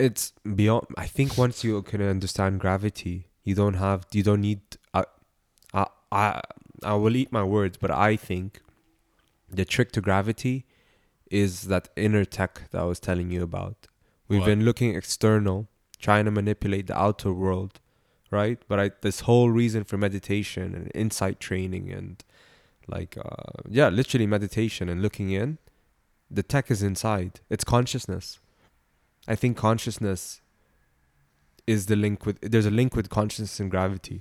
It's beyond... I think once you can understand gravity, you don't have... You don't need... Uh, I, I, I will eat my words, but I think the trick to gravity is that inner tech that I was telling you about. We've what? been looking external, trying to manipulate the outer world. Right, but I, this whole reason for meditation and insight training and like uh, yeah, literally meditation and looking in, the tech is inside. It's consciousness. I think consciousness is the link with. There's a link with consciousness and gravity,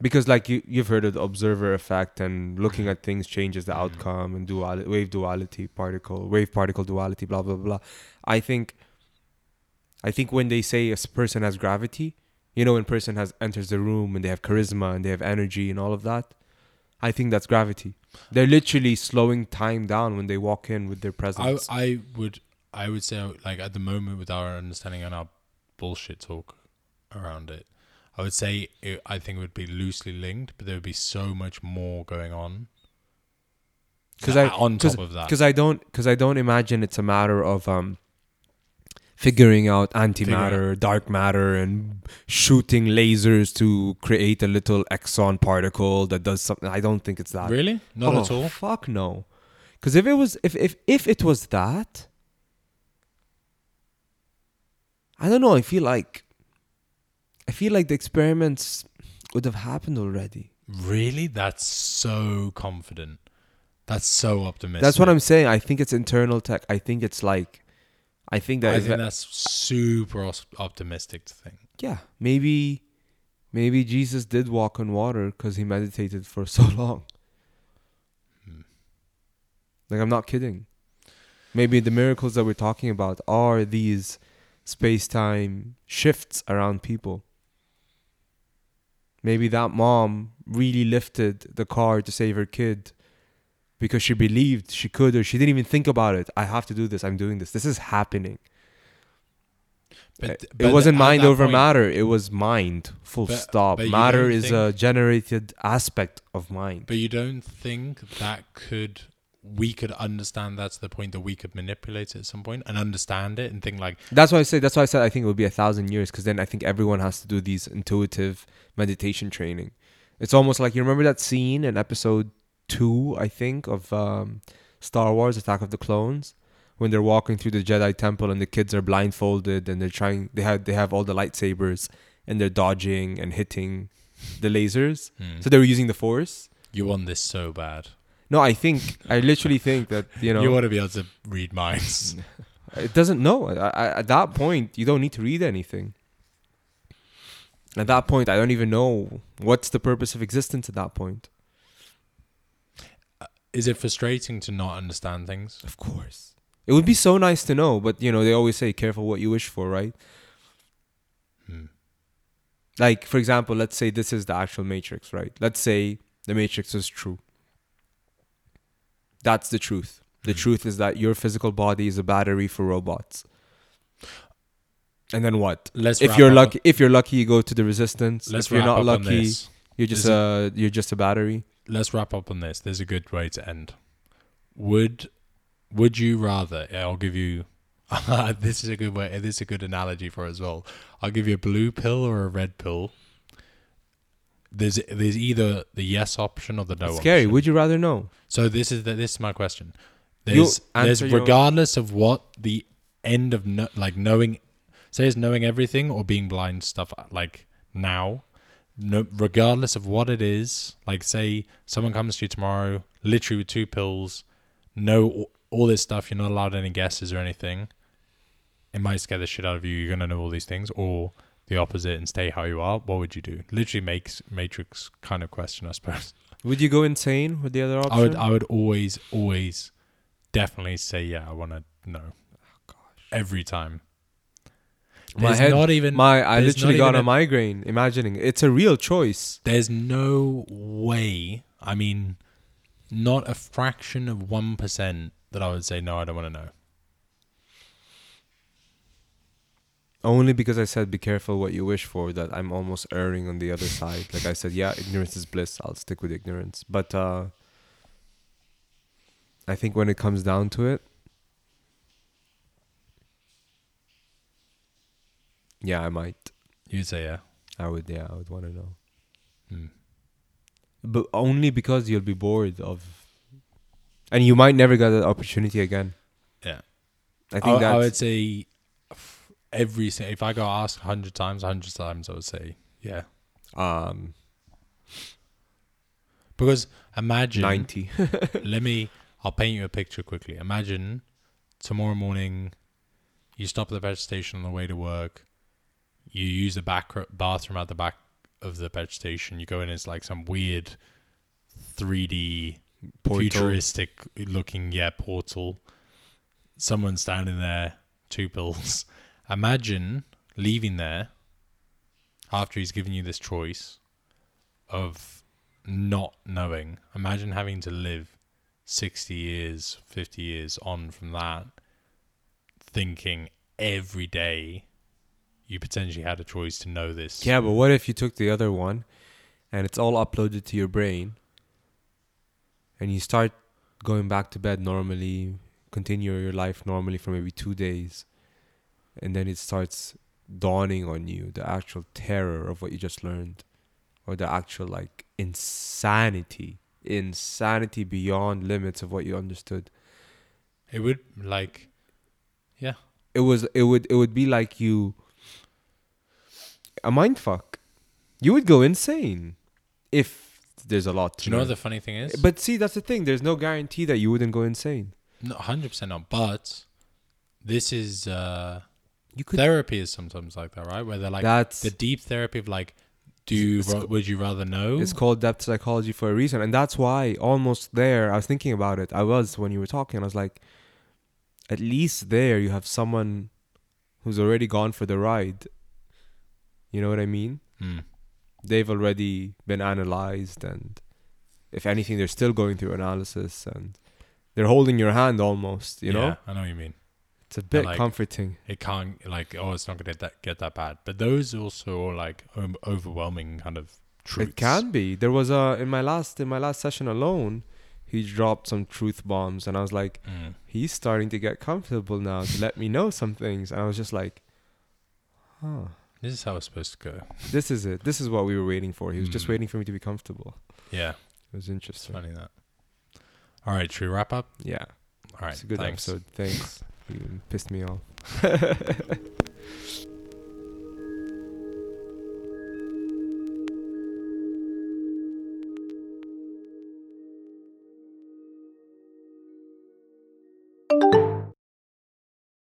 because like you you've heard of the observer effect and looking at things changes the outcome and dual wave duality particle wave particle duality blah blah blah. I think. I think when they say a person has gravity. You know, when person has enters the room and they have charisma and they have energy and all of that, I think that's gravity. They're literally slowing time down when they walk in with their presence. I, I would, I would say, like at the moment, with our understanding and our bullshit talk around it, I would say it, I think it would be loosely linked, but there would be so much more going on. Because I on top of that, because I don't, because I don't imagine it's a matter of um. figuring out antimatter, out. dark matter, and shooting lasers to create a little exon particle that does something. I don't think it's that. Really? Not oh, at all? Fuck no. Because if it was, if, if, if it was that, I don't know. I feel like, I feel like the experiments would have happened already. Really? That's so confident. That's so optimistic. That's what I'm saying. I think it's internal tech. I think it's like, I think that I think that's super optimistic to think. Yeah, maybe, maybe Jesus did walk on water because he meditated for so long. Hmm. Like, I'm not kidding. Maybe the miracles that we're talking about are these space-time shifts around people. Maybe that mom really lifted the car to save her kid because she believed she could, or she didn't even think about it. I have to do this. I'm doing this. This is happening. But, but it wasn't mind over point, matter. It was mind, full but, stop. But matter is think, a generated aspect of mind. But you don't think that could... we could understand that to the point that we could manipulate it at some point and understand it and think like... That's why I say. That's why I said I think it would be a thousand years because then I think everyone has to do these intuitive meditation training. It's almost like... You remember that scene in episode two, I think, of um, Star Wars, Attack of the Clones, when they're walking through the Jedi Temple and the kids are blindfolded and they're trying... They have, they have all the lightsabers and they're dodging and hitting the lasers. Mm. So they were using the Force. You want this so bad. No, I think, I literally think that, you know... You want to be able to read minds. It doesn't, no. I, I, at that point, you don't need to read anything. At that point, I don't even know what's the purpose of existence at that point. Uh, is it frustrating to not understand things? Of course. It would be so nice to know, but, you know, they always say, careful what you wish for, right? Hmm. Like, for example, let's say this is the actual Matrix, right? Let's say the Matrix is true. That's the truth. The mm-hmm. truth is that your physical body is a battery for robots. And then what? Let's if you're lucky, if you're lucky, you go to the resistance. Let's if you're not lucky, you're just a, you're just a battery. Let's wrap up on this. There's a good way to end. Would Would you rather? I'll give you. This is a good way. This is a good analogy for it as well. I'll give you a blue pill or a red pill. There's there's either the yes option or the no That's option. Scary. Would you rather know? So this is the, this is my question. There's there's regardless own. of what the end of no, like knowing, say it's knowing everything or being blind stuff like now. No, regardless of what it is, like say someone comes to you tomorrow, literally with two pills, know all this stuff. You're not allowed any guesses or anything. It might scare the shit out of you. You're gonna know all these things or the opposite and stay how you are. What would you do? Literally makes Matrix kind of question, I suppose. Would you go insane with the other option? I would I would always, always definitely say, yeah, I want to know. Oh, gosh. Every time. There's my head, not even... My, I literally got a, a migraine imagining. It's a real choice. There's no way, I mean, not a fraction of one percent that I would say, no, I don't want to know. Only because I said, be careful what you wish for, that I'm almost erring on the other side. Like I said, yeah, ignorance is bliss. I'll stick with ignorance. But uh, I think when it comes down to it, yeah, I might. You'd say, yeah? I would, yeah, I would want to know. Hmm. But only because you'll be bored of... And you might never get that opportunity again. Yeah. I think I, that's... I would say... Every if I got asked a hundred times, a hundred times, I would say, yeah. Um, because imagine ninety. let me. I'll paint you a picture quickly. Imagine tomorrow morning, you stop at the petrol station on the way to work. You use the back bathroom at the back of the petrol station. You go in, it's like some weird, three D portal. Futuristic looking yeah portal. Someone standing there, two pills. Imagine leaving there after he's given you this choice of not knowing. Imagine having to live sixty years, fifty years on from that, thinking every day you potentially had a choice to know this. Yeah, but what if you took the other one and it's all uploaded to your brain and you start going back to bed normally, continue your life normally for maybe two days. And then it starts dawning on you, the actual terror of what you just learned or the actual like insanity, insanity beyond limits of what you understood. It would like, yeah. It was, it would, it would be like you a mind fuck. You would go insane if there's a lot to Do you know, know what the funny thing is? But see, that's the thing. There's no guarantee that you wouldn't go insane. No, one hundred percent not. But this is... Uh, you could, therapy is sometimes like that, right? Where they're like... That's, the deep therapy of like, do you, ro- would you rather know? It's called depth psychology for a reason. And that's why almost there, I was thinking about it. I was, when you were talking, I was like, at least there you have someone who's already gone for the ride. You know what I mean? Mm. They've already been analyzed, and if anything, they're still going through analysis, and they're holding your hand almost, you yeah, know? I know what you mean. It's a bit like, comforting. It can't, like, oh, it's not going to get that bad. But those also are, like, overwhelming kind of truths. It can be. There was a, in my last, in my last session alone, he dropped some truth bombs, and I was like, mm. he's starting to get comfortable now to let me know some things. And I was just like, huh. This is how it's supposed to go. This is it. This is what we were waiting for. He was mm. just waiting for me to be comfortable. Yeah. It was interesting. It's funny that. All right. Should we wrap up? Yeah. All right. It's a good thanks. episode. Thanks. You pissed me off.